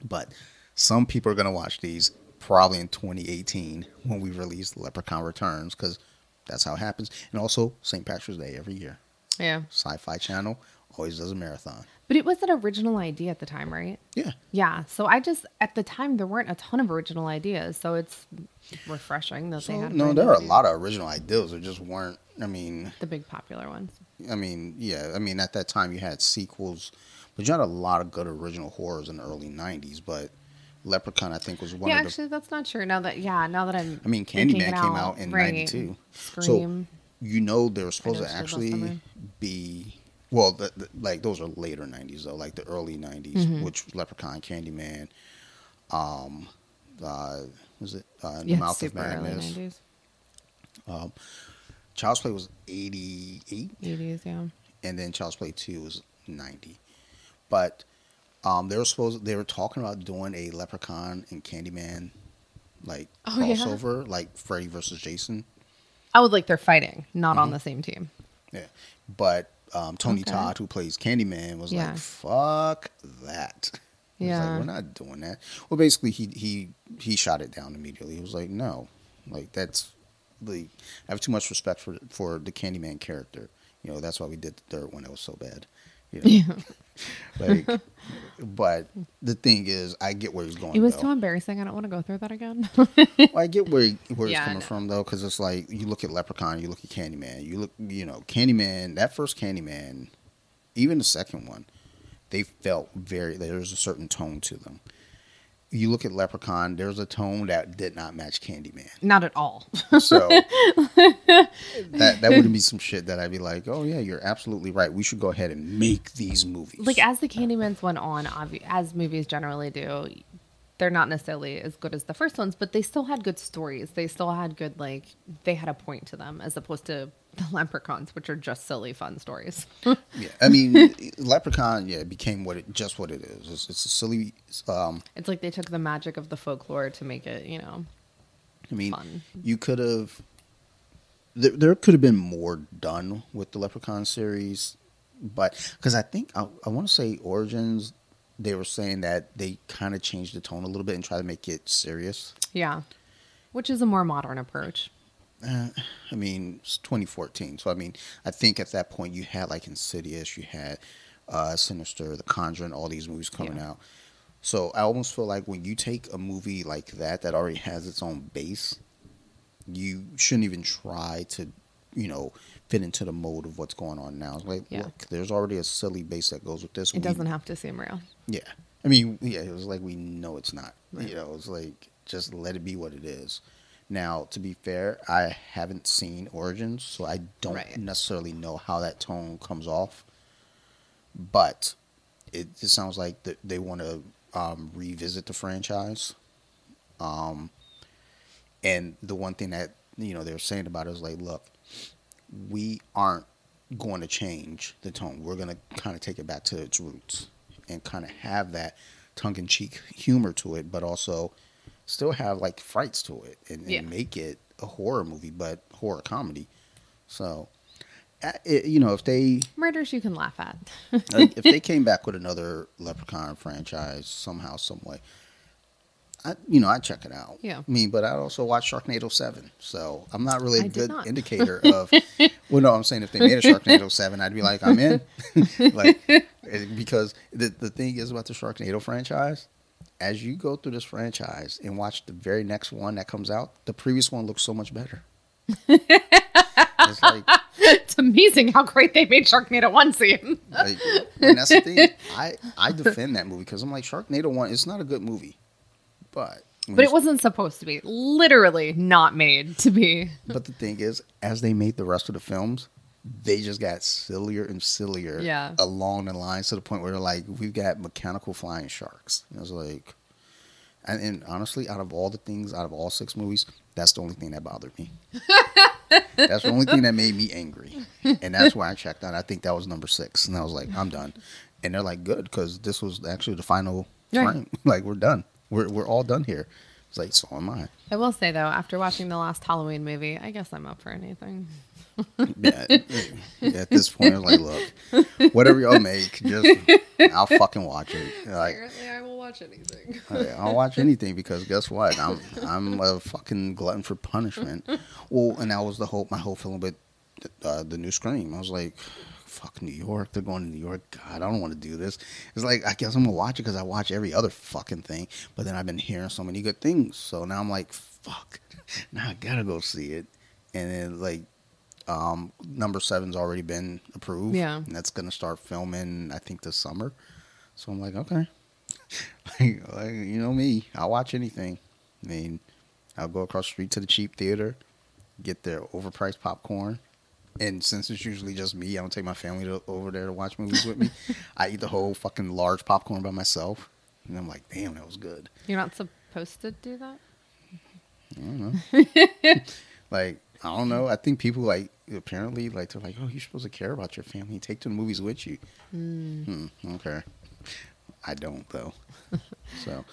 But some people are gonna watch these probably in 2018 when we release Leprechaun Returns because that's how it happens. And also St. Patrick's Day every year. Yeah. Sci-Fi Channel. Always does a marathon. But it was an original idea at the time, right? Yeah. Yeah. So at the time, there weren't a ton of original ideas. So it's refreshing that they had. No, there are a lot of original ideas. There just weren't, I mean. The big popular ones. I mean, yeah. I mean, at that time, you had sequels. But you had a lot of good original horrors in the early 90s. But Leprechaun, I think, was one of the. Yeah, actually, that's not true. Now that I'm. I mean, Candyman came out in 92. Scream. So, you know, they were supposed to actually be. Well, those are later 90s, though, like the early 90s, mm-hmm. which was Leprechaun, Candyman, Mouth of Madness. Child's Play was 88. 80s, yeah. And then Child's Play 2 was 90. But they were talking about doing a Leprechaun and Candyman, like, crossover, like Freddy versus Jason. I would like they're fighting, not mm-hmm. on the same team. Yeah, but... Tony Todd, who plays Candyman, was like, fuck that. He was like, we're not doing that. Well, basically, he shot it down immediately. He was like, no. Like, that's... Like, I have too much respect for the Candyman character. You know, that's why we did the third one. It was so bad. You know? But the thing is, I get where he's going, It was so embarrassing. I don't want to go through that again. Well, I get where it's coming from, though, because it's like, you look at Leprechaun, you look at Candyman, Candyman, that first Candyman, even the second one, they felt there's a certain tone to them. You look at Leprechaun, there's a tone that did not match Candyman. Not at all. So, that That wouldn't be some shit that I'd be like, oh yeah, you're absolutely right. We should go ahead and make these movies. Like as the Candyman's went on, as movies generally do, they're not necessarily as good as the first ones, but they still had good stories. They still had good, like, they had a point to them as opposed to the Leprechauns, which are just silly, fun stories. Yeah, I mean, Leprechaun, yeah, became what it is. It's a silly. It's like they took the magic of the folklore to make it, you know. I mean, fun. You could have. There could have been more done with the Leprechaun series, but because I think I want to say Origins, they were saying that they kind of changed the tone a little bit and tried to make it serious. Yeah, which is a more modern approach. I mean, it's 2014. So, I mean, I think at that point you had like Insidious, you had Sinister, The Conjuring, all these movies coming out. So I almost feel like when you take a movie like that already has its own base, you shouldn't even try to, you know, fit into the mold of what's going on now. It's like, look, there's already a silly base that goes with this. It doesn't have to seem real. Yeah. I mean, yeah, it was like, we know it's not. Right. You know, it's like, just let it be what it is. Now, to be fair, I haven't seen Origins, so I don't necessarily know how that tone comes off. But it sounds like they want to revisit the franchise. And the one thing that, you know, they were saying about it was like, look, we aren't going to change the tone. We're going to kind of take it back to its roots and kind of have that tongue-in-cheek humor to it, but also still have like frights to it and make it a horror movie, but horror comedy. So, you know, if they murders you can laugh at, like, if they came back with another Leprechaun franchise somehow, some way, I'd check it out. Yeah, I mean, but I also watched Sharknado 7, so I'm not really a good indicator of. Well, no, I'm saying if they made a Sharknado 7, I'd be like, I'm in, like, because the thing is about the Sharknado franchise. As you go through this franchise and watch the very next one that comes out, the previous one looks so much better. It's like, it's amazing how great they made Sharknado 1 seem. Like, and that's the thing. I defend that movie because I'm like, Sharknado 1, it's not a good movie. But it wasn't supposed to be. Literally not made to be. But the thing is, as they made the rest of the films, they just got sillier and sillier along the lines to the point where they're like, we've got mechanical flying sharks. And I was like, and honestly, out of all the things, out of all 6 movies, that's the only thing that bothered me. That's the only thing that made me angry. And that's why I checked out. I think that was number 6. And I was like, I'm done. And they're like, good, because this was actually the final frame. Like, we're done. We're all done here. It's like, so am I. I will say, though, after watching the last Halloween movie, I guess I'm up for anything. At this point, I'm like, look, whatever y'all make, I'll fucking watch it. Like, apparently, I will watch anything. I'll watch anything because guess what? I'm a fucking glutton for punishment. Well, and that was my whole feeling with the new Scream. I was like, fuck New York. They're going to New York. God, I don't want to do this. It's like, I guess I'm gonna watch it because I watch every other fucking thing. But then I've been hearing so many good things, so now I'm like, fuck. Now I gotta go see it, and then like. Number 7's already been approved. Yeah. And that's going to start filming, I think, this summer. So I'm like, okay. like, you know me. I'll watch anything. I mean, I'll go across the street to the cheap theater, get their overpriced popcorn. And since it's usually just me, I don't take my family over there to watch movies with me. I eat the whole fucking large popcorn by myself. And I'm like, damn, that was good. You're not supposed to do that? I don't know. Like, I don't know. I think people apparently they're like, oh, you're supposed to care about your family. Take to the movies with you. Mm. Okay. I don't though. So.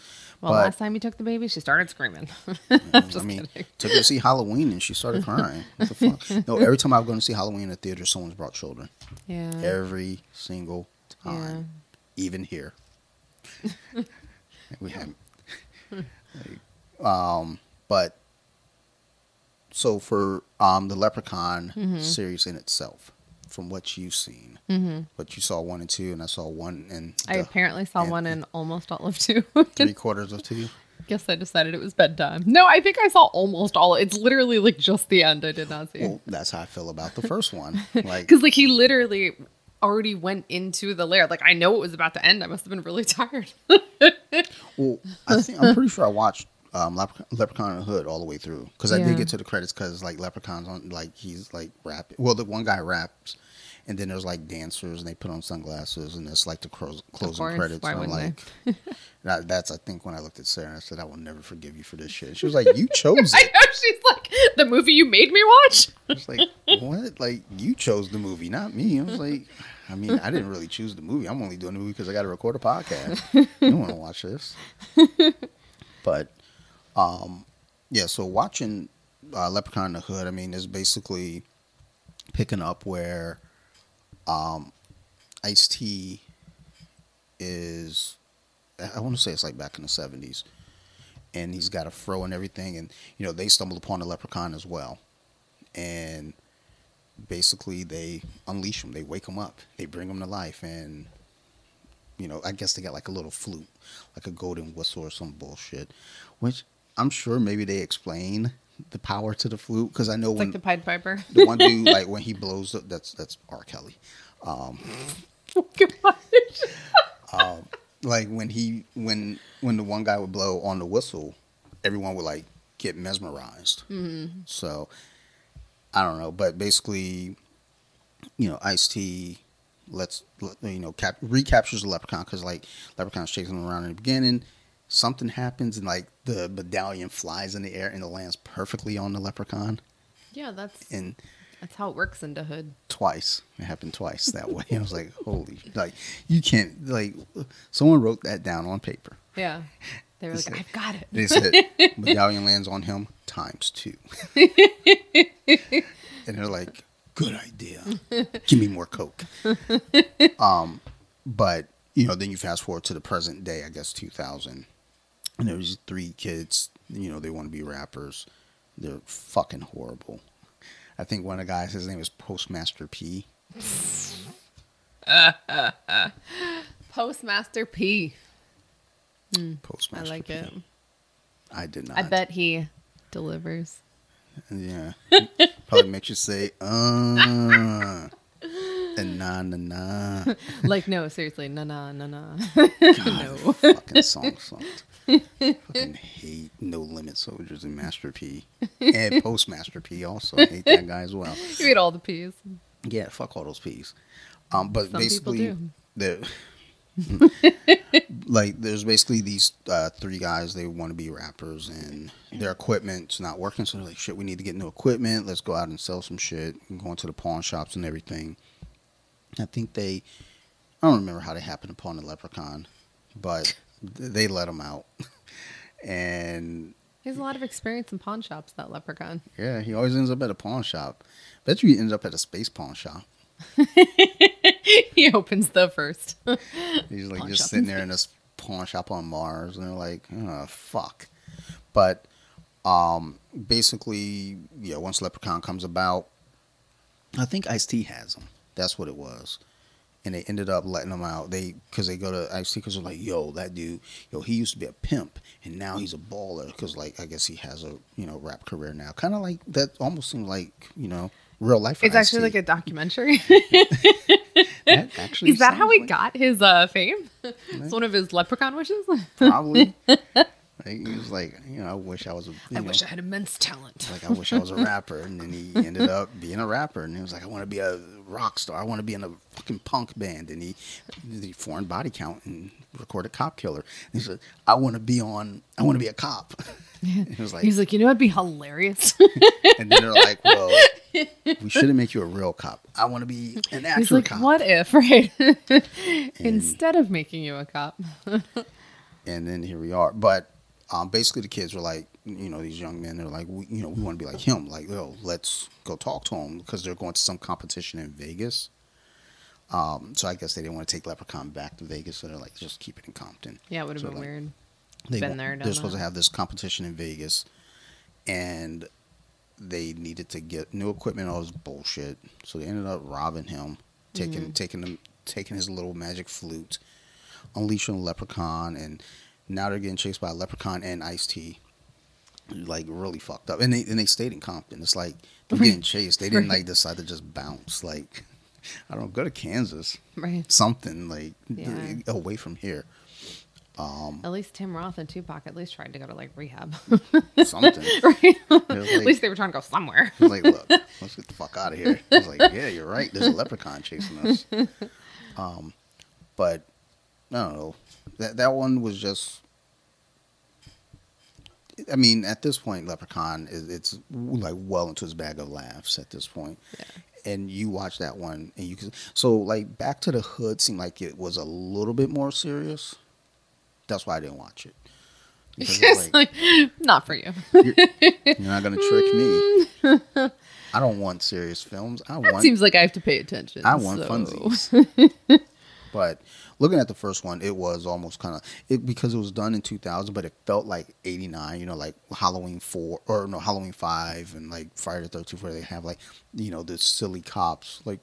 Well, last time you took the baby, she started screaming. Just kidding. Took her to see Halloween and she started crying. What the fuck? No, every time I was going to see Halloween in the theater, someone's brought children. Yeah. Every single time, even here. We haven't. But. So for the Leprechaun series in itself, from what you've seen, but you saw 1 and 2, and I saw 1 and I apparently saw 1 and almost all of 2, 3/4 of 2. Guess I decided it was bedtime. No, I think I saw almost all. It's literally like just the end I did not see. Well, that's how I feel about the first one, like because like he literally already went into the lair. Like I know it was about to end. I must have been really tired. Well, I'm pretty sure I watched Leprechaun in the Hood all the way through, because I did get to the credits because like Leprechauns on, like he's like rapping. Well, the one guy raps, and then there's like dancers and they put on sunglasses and it's like the closing credits. Why and I'm like, that's I think when I looked at Sarah and I said, I will never forgive you for this shit. And she was like, you chose it. I know, she's like, the movie you made me watch. I was like, what? Like you chose the movie, not me. I was like, I mean, I didn't really choose the movie. I'm only doing the movie because I got to record a podcast. You don't want to watch this. But yeah, so watching Leprechaun in the Hood, I mean, is basically picking up where Ice-T is, I want to say it's like back in the 70s, and he's got a fro and everything, and you know, they stumbled upon a leprechaun as well, and basically they unleash him, they wake him up, they bring him to life, and you know, I guess they got like a little flute, like a golden whistle or some bullshit, which I'm sure maybe they explain the power to the flute, because I know it's when like the Pied Piper, the one dude like when he blows up, that's R. Kelly. Oh, gosh. Like when the one guy would blow on the whistle, everyone would like get mesmerized. Mm-hmm. So I don't know, but basically, you know, Ice-T recaptures the leprechaun, because like leprechaun's chasing him around in the beginning. Something happens and like the medallion flies in the air and it lands perfectly on the leprechaun. Yeah, that's how it works in the hood. Twice. It happened twice that way. I was like, holy, like you can't, like someone wrote that down on paper. Yeah. They were like, I've got it. They said medallion lands on him ×2. And they're like, good idea. Give me more Coke. But you know, then you fast forward to the present day, I guess 2000. And there's 3 kids, you know, they want to be rappers. They're fucking horrible. I think one of the guys, his name is Postmaster P. Postmaster P. Postmaster P. I like it. I did not. I bet he delivers. Yeah. Probably makes you say, and na. Like, no, seriously, na. God, no. Fucking songs. Fucking hate No Limit Soldiers and Master P. And Postmaster P also. I hate that guy as well. You hate all the P's. Yeah, fuck all those P's. But some basically, like, there's basically these 3 guys, they want to be rappers, and their equipment's not working. So they're like, shit, we need to get new equipment. Let's go out and sell some shit. And go into the pawn shops and everything. I don't remember how they happened upon the leprechaun, but they let him out. And he has a lot of experience in pawn shops, that leprechaun. Yeah, he always ends up at a pawn shop. Bet you he ends up at a space pawn shop. He opens the first. He's like pawn just sitting there in this pawn shop on Mars, and they're like, oh, fuck. But basically, yeah, once leprechaun comes about, I think Ice-T has him. That's what it was. And they ended up letting him out. Because they go to Ice-T because they're like, yo, that dude, he used to be a pimp and now he's a baller. Because, like, I guess he has a, rap career now. Kind of like that almost seems like, real life. It's actually like a documentary. That actually is that how he got his fame? Right? It's one of his leprechaun wishes? Probably. He was like, I wish I was a... I wish I had immense talent. Like, I wish I was a rapper. And then he ended up being a rapper. And he was like, I want to be a rock star. I want to be in a fucking punk band. And he formed Body Count and recorded Cop Killer. And he said, I want to be a cop. Yeah. He was like... He's like, it'd be hilarious. And then they're like, well, we shouldn't make you a real cop. I want to be an actual cop. What if, right? Instead of making you a cop. And then here we are. But... basically, the kids were like, these young men, they're like, we want to be like him. Like, yo, let's go talk to him, because they're going to some competition in Vegas. So I guess they didn't want to take Leprechaun back to Vegas. So they're like, just keep it in Compton. Yeah, it would have been weird. They're supposed to have this competition in Vegas. And they needed to get new equipment, all this bullshit. So they ended up robbing him, taking his little magic flute, unleashing Leprechaun, and... Now they're getting chased by a leprechaun and Ice-T, like really fucked up. And they stayed in Compton. It's like they're getting chased. They didn't like decide to just bounce. Like, I don't know, go to Kansas, right? Something like away from here. At least Tim Roth and Tupac at least tried to go to like rehab. Something. Right? Like, at least they were trying to go somewhere. He was like, look, let's get the fuck out of here. I was like, yeah, you're right. There's a leprechaun chasing us. But I don't know. That one was just, I mean, at this point, Leprechaun is, it's like well into his bag of laughs at this point. Yeah. And you watch that one, and you can, so like Back to the Hood seemed like it was a little bit more serious. That's why I didn't watch it. Because like, not for you. You're not gonna trick me. I don't want serious films. It seems like I have to pay attention. I want funsies. But looking at the first one, it was almost kind of it because it was done in 2000, but it felt like 89. You know, like Halloween 5, and like Friday the 13th, where they have like the silly cops, like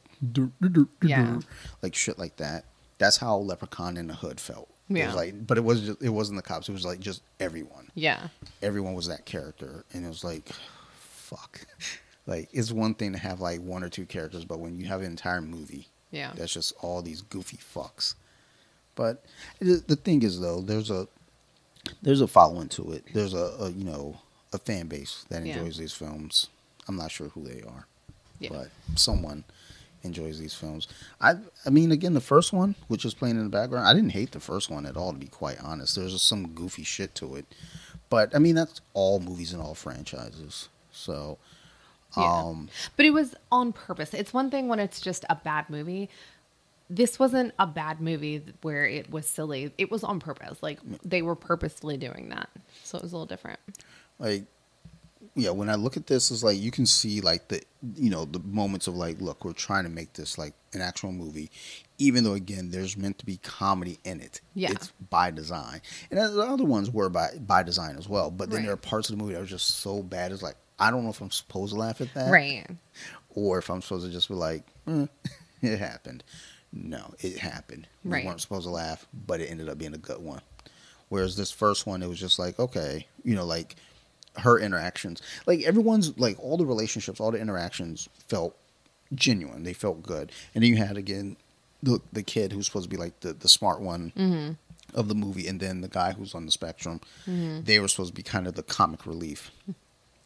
like shit like that. That's how Leprechaun in the Hood felt. Yeah. It was like, but it wasn't the cops. It was like just everyone. Yeah. Everyone was that character, and it was like, fuck. Like it's one thing to have like one or two characters, but when you have an entire movie, yeah, that's just all these goofy fucks. But the thing is, though, there's a following to it. There's a fan base that enjoys these films. I'm not sure who they are, but someone enjoys these films. I mean, again, the first one, which is playing in the background, I didn't hate the first one at all, to be quite honest. There's just some goofy shit to it. But, I mean, that's all movies and all franchises. So, but it was on purpose. It's one thing when it's just a bad movie. This wasn't a bad movie where it was silly. It was on purpose. Like, they were purposefully doing that. So it was a little different. Like, yeah, when I look at this, it's like you can see like the the moments of like, look, we're trying to make this like an actual movie, even though again there's meant to be comedy in it. Yeah, it's by design, and the other ones were by design as well. But then there are parts of the movie that are just so bad. It's like I don't know if I'm supposed to laugh at that, right? Or if I'm supposed to just be like, it happened. No, it happened. Right. We weren't supposed to laugh, but it ended up being a good one. Whereas this first one, it was just like, okay, like. Her interactions, like everyone's, like all the relationships, all the interactions felt genuine. They felt good. And then you had again the kid who's supposed to be like the smart one of the movie, and then the guy who's on the spectrum. Mm-hmm. They were supposed to be kind of the comic relief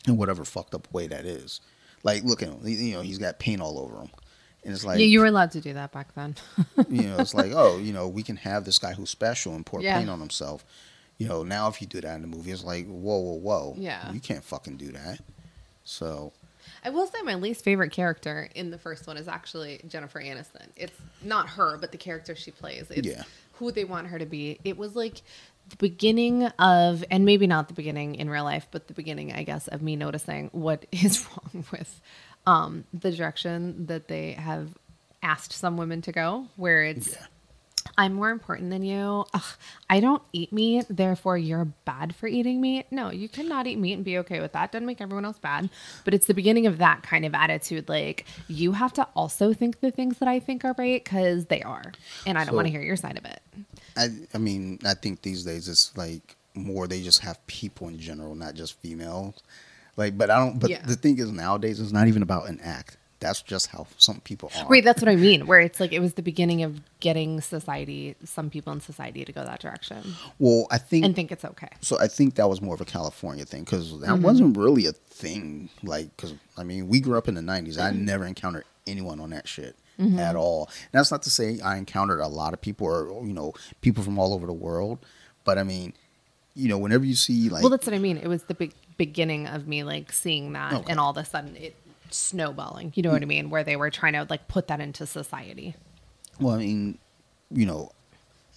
in whatever fucked up way that is. Like, look at him. He's got paint all over him, and it's like you were allowed to do that back then. It's like we can have this guy who's special and pour paint on himself. Now if you do that in the movie, it's like, whoa. Yeah. You can't fucking do that. So. I will say my least favorite character in the first one is actually Jennifer Aniston. It's not her, but the character she plays. It's who they want her to be. It was like the beginning of, and maybe not the beginning in real life, but the beginning, I guess, of me noticing what is wrong with the direction that they have asked some women to go, where it's... Yeah. I'm more important than you. Ugh, I don't eat meat, therefore you're bad for eating meat. No, you cannot eat meat and be okay with that. Doesn't make everyone else bad. But it's the beginning of that kind of attitude. Like, you have to also think the things that I think are right because they are. And I don't want to hear your side of it. I mean, I think these days it's like more they just have people in general, not just females. Like, but I don't. But the thing is, nowadays it's not even about an act. That's just how some people are. Right, that's what I mean, where it's like it was the beginning of getting some people in society to go that direction. Well, I think... And think it's okay. So I think that was more of a California thing, because that wasn't really a thing. Like, because, I mean, we grew up in the 90s. I never encountered anyone on that shit at all. And that's not to say I encountered a lot of people or, people from all over the world. But, I mean, whenever you see, like... Well, that's what I mean. It was the beginning of me, like, seeing that, and all of a sudden it... snowballing, you know what I mean, where they were trying to like put that into society. Well, I mean,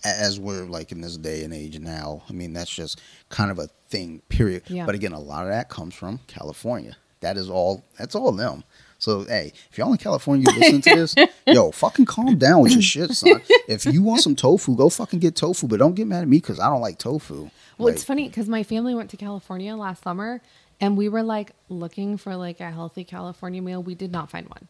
as we're like in this day and age now, I mean, that's just kind of a thing, period. Yeah. But again, a lot of that comes from California. That's all them. So, hey, if y'all in California listen to this, yo, fucking calm down with your shit, son. If you want some tofu, go fucking get tofu, but don't get mad at me because I don't like tofu. Well, it's funny because my family went to California last summer. And we were like looking for like a healthy California meal. We did not find one.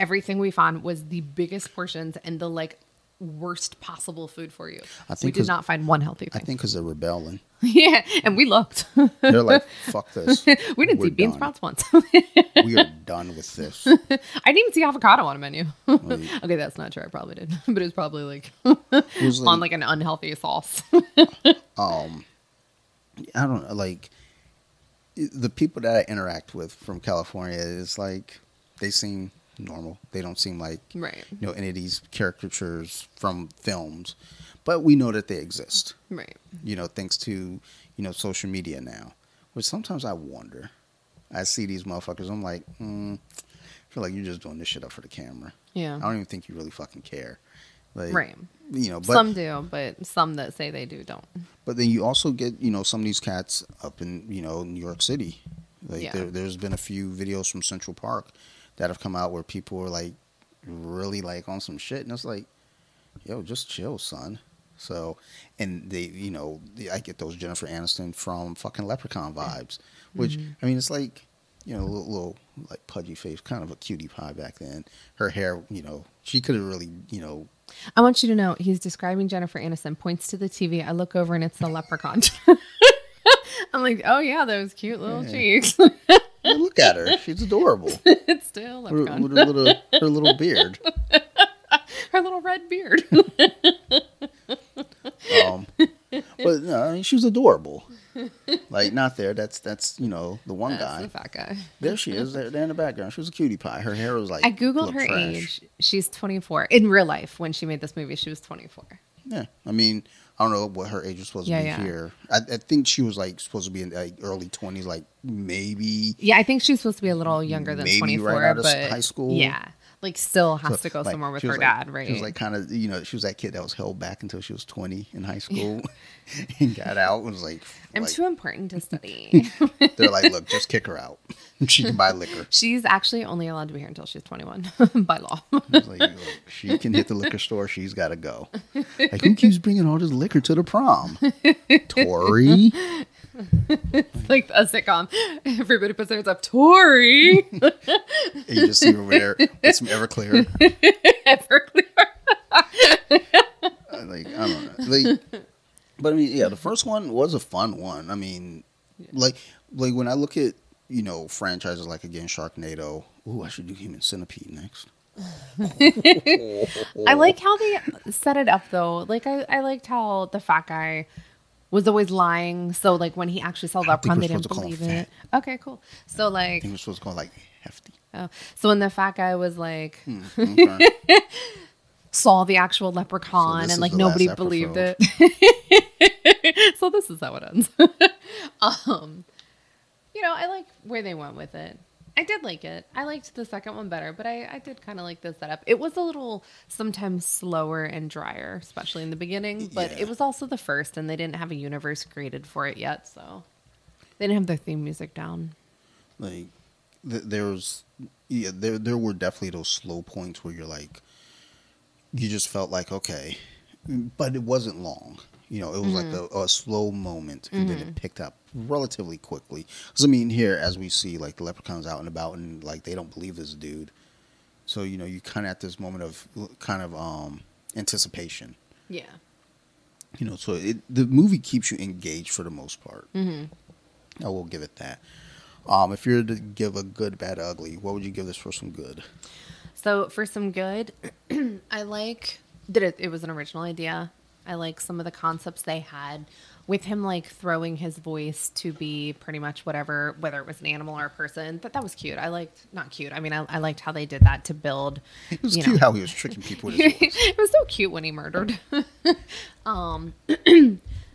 Everything we found was the biggest portions and the like worst possible food for you. We did not find one healthy thing. I think because they're rebelling. Yeah, and we looked. They're like, fuck this. We didn't see bean sprouts once. We are done with this. I didn't even see avocado on a menu. Okay, that's not true. I probably did. But it was probably like on like an unhealthy sauce. I don't know. Like, the people that I interact with from California is like, they seem normal. They don't seem like you know, any of these caricatures from films. But we know that they exist. Right. You know, thanks to, you know, social media now. Which sometimes I wonder. I see these motherfuckers. I'm like, I feel like you're just doing this shit up for the camera. Yeah. I don't even think you really fucking care. Like, you know, but some do, but some that say they do don't. But then you also get, you know, some of these cats up in, you know, New York City. Like there's been a few videos from Central Park that have come out where people are like really like on some shit, and it's like, yo, just chill, son. So, and they, you know, I get those Jennifer Aniston from fucking Leprechaun vibes, which I mean, it's like, you know, a little like pudgy face, kind of a cutie pie back then. Her hair, you know, she could have really, you know. I want you to know he's describing Jennifer Aniston, points to the TV. I look over and it's the leprechaun. I'm like, oh yeah, those cute little cheeks. Well, look at her. She's adorable. It's still a leprechaun. Her little beard. Her little red beard. But no, I mean, she was adorable. Like, not there. That's you know, the one guy. The fat guy. There she is. There in the background. She was a cutie pie. Her hair was like, I Googled her age. She's 24. In real life, when she made this movie, she was 24. Yeah. I mean, I don't know what her age was supposed to be here. I think she was like supposed to be in like early 20s, like maybe. Yeah, I think she's supposed to be a little younger than 24. Maybe right out of high school. Yeah. Like, still has to go like, somewhere with her dad, right? She was like kind of, you know, she was that kid that was held back until she was 20 in high school and got out and was like, I'm too important to study. They're like, look, just kick her out. She can buy liquor. She's actually only allowed to be here until she's 21 by law. Like, she can hit the liquor store. She's got to go. Like, who keeps bringing all this liquor to the prom? Tori. It's like a sitcom. Everybody puts their hands up. Tori. And you just see her over there with some Everclear. Like, I don't know. Like, but I mean, yeah, the first one was a fun one. I mean, like when I look at, you know, franchises like, again, Sharknado. Ooh, I should do Human Centipede next. I like how they set it up, though. Like, I liked how the fat guy was always lying. So, like, when he actually saw that prom, they didn't believe it. Okay, cool. So, like, I think we're supposed to call it, like, hefty. Oh, so when the fat guy was like, okay. Saw the actual leprechaun, so, and like nobody believed it. So this is how it ends. You know, I like where they went with it. I did like it. I liked the second one better, but I did kind of like the setup. It was a little sometimes slower and drier, especially in the beginning, but it was also the first, and they didn't have a universe created for it yet, so they didn't have their theme music down. Like, there were definitely those slow points where you're like, you just felt like, okay, but it wasn't long. You know, it was like a slow moment, and then it picked up relatively quickly. Because, I mean, here, as we see, like, the leprechaun's out and about, and, like, they don't believe this dude. So, you know, you kind of at this moment of kind of anticipation. Yeah. You know, so the movie keeps you engaged for the most part. I will give it that. If you were to give a good, bad, ugly, what would you give this for some good? So, for some good, I like that it was an original idea. I like some of the concepts they had with him, like throwing his voice to be pretty much whatever, whether it was an animal or a person. But that was cute. I liked how they did that to build. It was cute how he was tricking people with his voice. It was so cute when he murdered.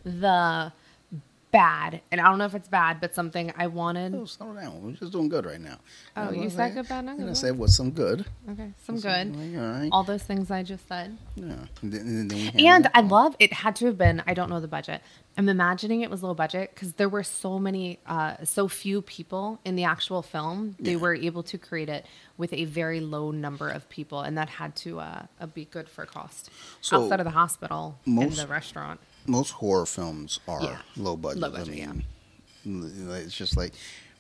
The bad, and I don't know if it's bad, but something I wanted. Oh, slow down. We're just doing good right now. Oh, you said good, bad, not good. I said what's some good. Okay, some good. Like, all right. All those things I just said. Yeah. And I love it. Had to have been. I don't know the budget. I'm imagining it was low budget because there were so few people in the actual film. They were able to create it with a very low number of people, and that had to be good for cost. So outside of the hospital and the restaurant. Most horror films are low budget. Low budget, I mean, it's just like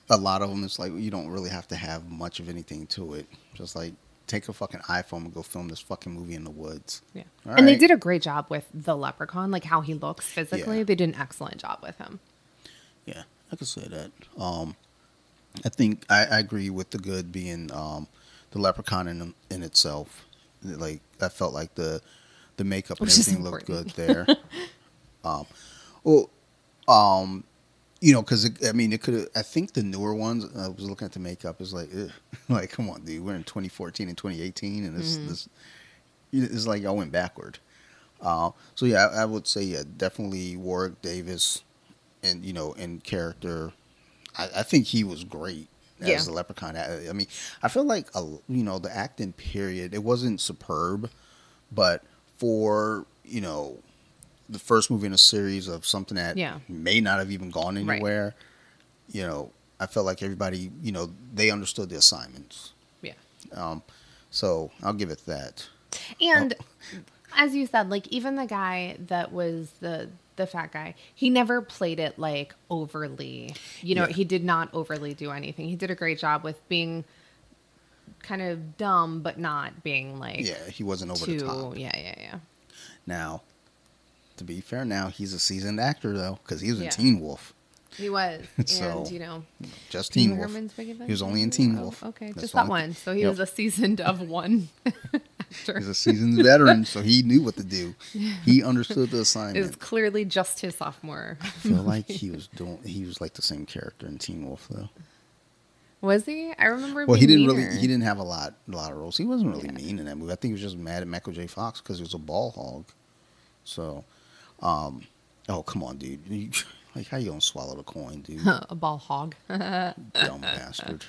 a lot of them. It's like you don't really have to have much of anything to it. Just like take a fucking iPhone and go film this fucking movie in the woods. Yeah. All right. They did a great job with the leprechaun, like how he looks physically. Yeah. They did an excellent job with him. Yeah, I could say that. I think I agree with the good being the leprechaun in itself. Like, I felt like the makeup and everything looked good there. You know, because it could have. I think the newer ones, I was looking at the makeup, is like, ugh. Like, come on, dude. We're in 2014 and 2018, and this it's like I went backward. So yeah, I would say definitely Warwick Davis, and in character, I think he was great as the leprechaun. I mean, I feel like the acting period, it wasn't superb, but for the first movie in a series of something that may not have even gone anywhere, right. I felt like everybody, they understood the assignments. Yeah. So I'll give it that. And as you said, like, even the guy that was the fat guy, he never played it like overly, he did not overly do anything. He did a great job with being kind of dumb, but not being like, he wasn't over the top. Yeah. Now, to be fair, now he's a seasoned actor though, because he was in Teen Wolf. He was, so, and just Teen Wolf. He was only in Teen Wolf. Okay, that's just that one. So he was a seasoned actor. He's a seasoned veteran, so he knew what to do. He understood the assignment. It was clearly just his sophomore. I feel like he was like the same character in Teen Wolf though. Was he? I remember. Well, he didn't have a lot of roles. He wasn't really mean in that movie. I think he was just mad at Michael J. Fox because he was a ball hog. So. Oh, come on, dude. Like, how you gonna swallow the coin, dude? A ball hog. Dumb bastard.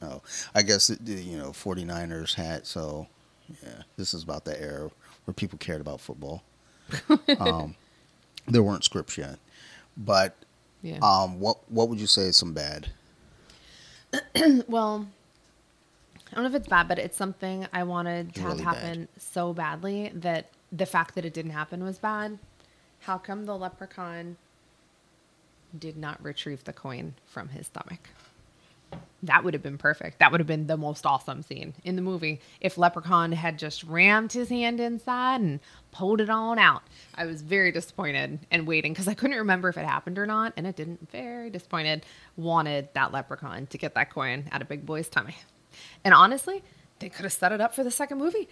Oh, I guess, 49ers hat, so, yeah. This is about the era where people cared about football. There weren't scripts yet. But what would you say is some bad? Well, I don't know if it's bad, but it's something I wanted to have happen so badly that... The fact that it didn't happen was bad. How come the leprechaun did not retrieve the coin from his stomach? That would have been perfect. That would have been the most awesome scene in the movie. If Leprechaun had just rammed his hand inside and pulled it on out. I was very disappointed and waiting because I couldn't remember if it happened or not. And it didn't. Very disappointed. Wanted that leprechaun to get that coin out of Big Boy's tummy. And honestly, they could have set it up for the second movie.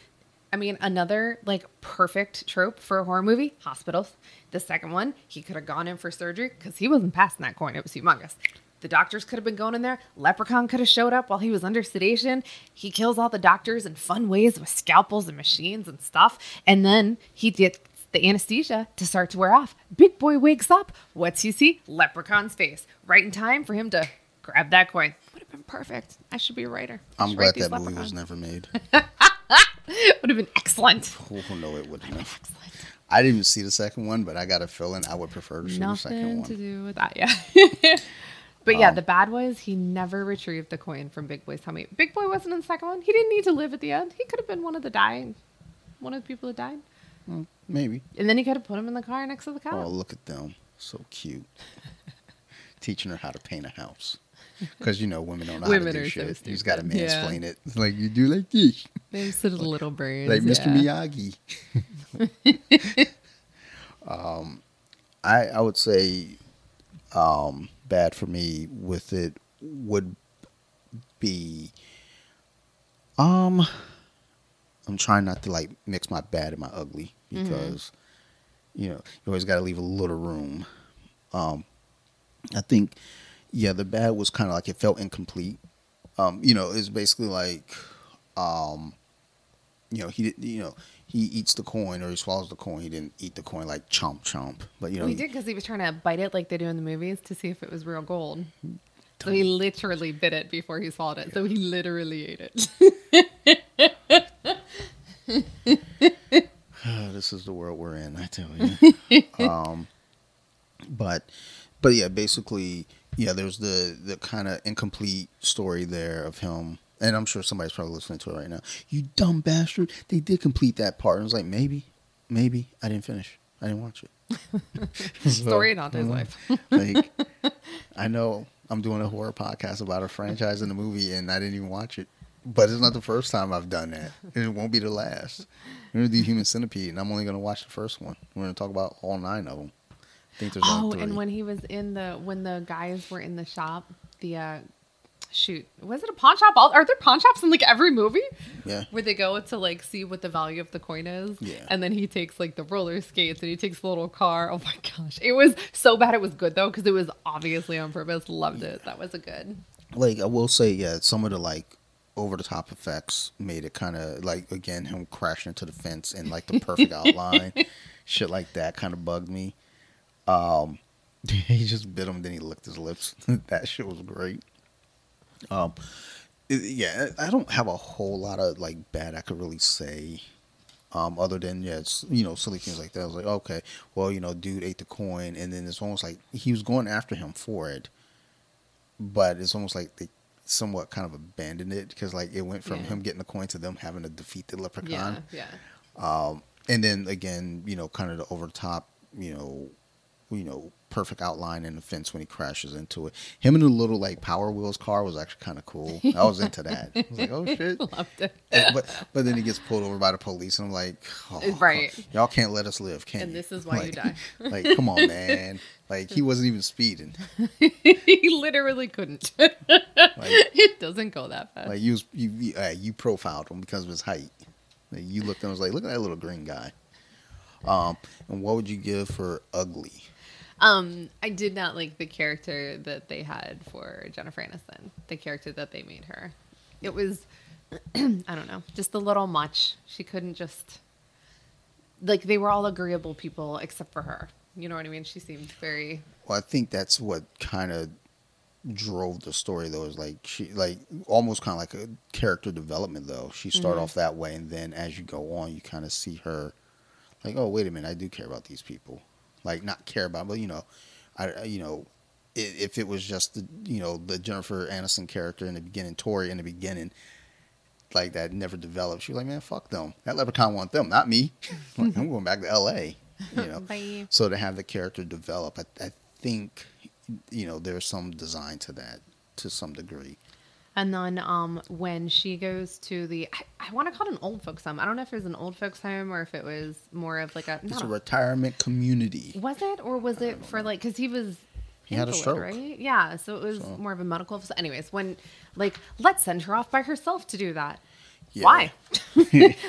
I mean, another like perfect trope for a horror movie, hospitals. The second one, he could have gone in for surgery because he wasn't passing that coin. It was humongous. The doctors could have been going in there. Leprechaun could have showed up while he was under sedation. He kills all the doctors in fun ways with scalpels and machines and stuff. And then he gets the anesthesia to start to wear off. Big Boy wakes up. What's he see? Leprechaun's face. Right in time for him to grab that coin. Would have been perfect. I should be a writer. I'm glad that movie was never made. Would have been excellent. Oh, no, it wouldn't have. Excellent. I didn't see the second one, but I got a feeling I would prefer to see the second one. Nothing to do with that, yeah. But yeah, the bad was he never retrieved the coin from Big Boy's tummy. Big Boy wasn't in the second one. He didn't need to live at the end. He could have been one of the people that died. Maybe. And then he could have put him in the car next to the cop. Oh, look at them. So cute. Teaching her how to paint a house. Because, women don't know how to do shit. So he's got to mansplain it. It's like, you do like this. They're such little brains. Like Mr. Miyagi. I would say bad for me with it would be... I'm trying not to, like, mix my bad and my ugly. Because, you always got to leave a little room. I think... Yeah, the bad was kind of like it felt incomplete. It's basically like, he eats the coin or he swallows the coin. He didn't eat the coin like chomp. But he did because he was trying to bite it like they do in the movies to see if it was real gold. So he literally bit it before he swallowed it. Yeah. So he literally ate it. This is the world we're in, I tell you. But yeah, basically. Yeah, there's the kind of incomplete story there of him. And I'm sure somebody's probably listening to it right now. You dumb bastard. They did complete that part. And I was like, maybe. I didn't finish. I didn't watch it. Story about his life. Like, I know I'm doing a horror podcast about a franchise in the movie, and I didn't even watch it. But it's not the first time I've done that. And it won't be the last. We're going to do Human Centipede, and I'm only going to watch the first one. We're going to talk about all 9 of them. I think there's only 3. And when he was in when the guys were in the shop, the, shoot, was it a pawn shop? Are there pawn shops in, like, every movie? Yeah. Where they go to, like, see what the value of the coin is. Yeah. And then he takes, like, the roller skates, and he takes the little car. Oh, my gosh. It was so bad. It was good, though, because it was obviously on purpose. Loved it. That was a good. Like, I will say, yeah, some of the, like, over-the-top effects made it kind of, like, again, him crashing into the fence in, like, the perfect outline. Shit like that kind of bugged me. He just bit him, then he licked his lips. That shit was great. Yeah, I don't have a whole lot of, like, bad I could really say. Other than, yeah, it's, you know, silly things like that. I was like, okay, well, you know, dude ate the coin, and then it's almost like he was going after him for it. But it's almost like they somewhat kind of abandoned it because, like, it went from him getting the coin to them having to defeat the leprechaun. Yeah. And then again, you know, kind of the over the top, you know, perfect outline in the fence when he crashes into it. Him and the little, like, Power Wheels car was actually kind of cool. I was into that. I was like, oh shit. Loved it. But then he gets pulled over by the police, and I'm like, oh, right, y'all can't let us live, can you? And this is why, like, you die. Like, come on, man. Like, he wasn't even speeding. He literally couldn't. Like, it doesn't go that fast. Like, you profiled him because of his height. Like, you looked at him and was like, look at that little green guy. And what would you give for ugly? I did not like the character that they had for Jennifer Aniston, the character that they made her. It was, I don't know, just a little much. She couldn't just, like, they were all agreeable people except for her. You know what I mean? She seemed very... Well, I think that's what kind of drove the story, though, is, like, she, like, almost kind of like a character development, though. She started off that way, and then as you go on, you kind of see her, like, oh, wait a minute, I do care about these people. Like, not care about, but, you know, if it was just the, you know, the Jennifer Aniston character in the beginning, Tori in the beginning, like, that never developed. She was like, man, fuck them. That leprechaun want them, not me. Like, I'm going back to LA, you know. Bye. So to have the character develop, I think, you know, there's some design to that to some degree. And then when she goes to the, I want to call it an old folks home. I don't know if it was an old folks home or if it was more of like a... It's a retirement community. Was it? Or was it for, like, because he had a stroke, right? Yeah. So it was more of a medical office. Anyways, when, like, let's send her off by herself to do that. Yeah. Why?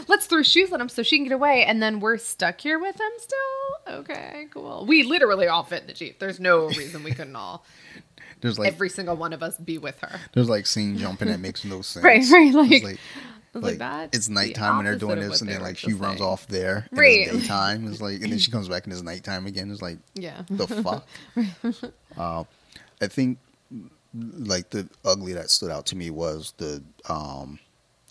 Let's throw shoes at him so she can get away. And then we're stuck here with him still? Okay, cool. We literally all fit in the Jeep. There's no reason we couldn't all... There's, like, every single one of us be with her. There's, like, scene jumping that makes no sense. Right. Like, it's nighttime and they're doing this, and then, like, she runs off there. Right. It's daytime. It's like, and then she comes back and it's nighttime again. It's like, yeah, the fuck. I think, like, the ugly that stood out to me was the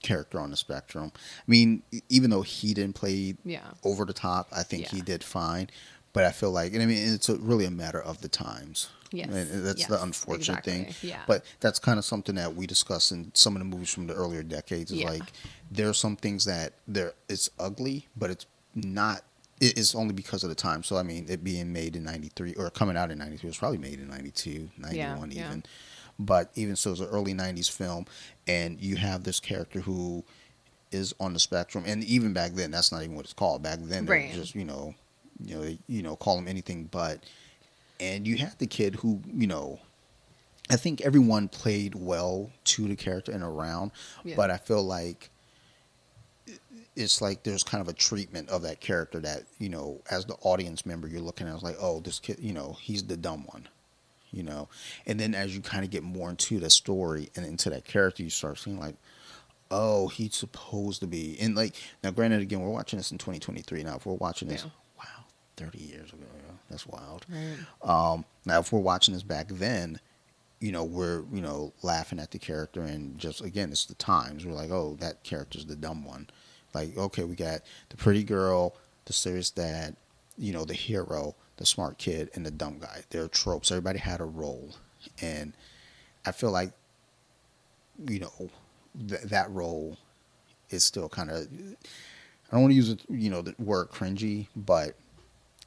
character on the spectrum. I mean, even though he didn't play over the top, I think he did fine. But I feel like, and I mean, it's really a matter of the times. Yes, and that's the unfortunate thing. Yeah. But that's kind of something that we discuss in some of the movies from the earlier decades. Is like, there are some things that it's ugly, but it's not. It's only because of the time. So I mean, it being made in '93 or coming out in '93 was probably made in '92, '91 even. But even so, it's an early '90s film, and you have this character who is on the spectrum, and even back then, that's not even what it's called. Back then, they just you know, call him anything but. And you had the kid who, you know, I think everyone played well to the character and around, but I feel like it's like there's kind of a treatment of that character that, you know, as the audience member, you're looking at it like, oh, this kid, you know, he's the dumb one, you know. And then as you kind of get more into the story and into that character, you start seeing like, oh, he's supposed to be. And like, now granted, again, we're watching this in 2023 now. If we're watching this, 30 years ago. That's wild. Right. Now, if we're watching this back then, you know, we're, you know, laughing at the character and just, again, it's the times. We're like, oh, that character's the dumb one. Like, okay, we got the pretty girl, the serious dad, you know, the hero, the smart kid, and the dumb guy. There are tropes. Everybody had a role. And I feel like, you know, that role is still kind of, I don't want to use, you know, the word cringy, but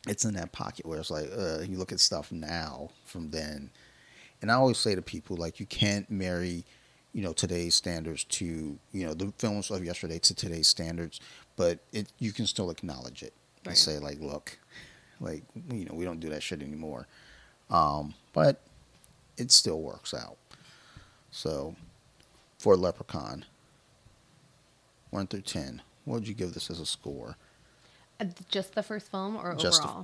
it's in that pocket where it's like, you look at stuff now from then. And I always say to people, like, you can't marry you know, today's standards to, you know, the films of yesterday to today's standards, but it, you can still acknowledge it and right. say, like, look, like, you know, we don't do that shit anymore. But it still works out. So for Leprechaun, 1 through 10, what would you give this as a score? Just the first film or overall?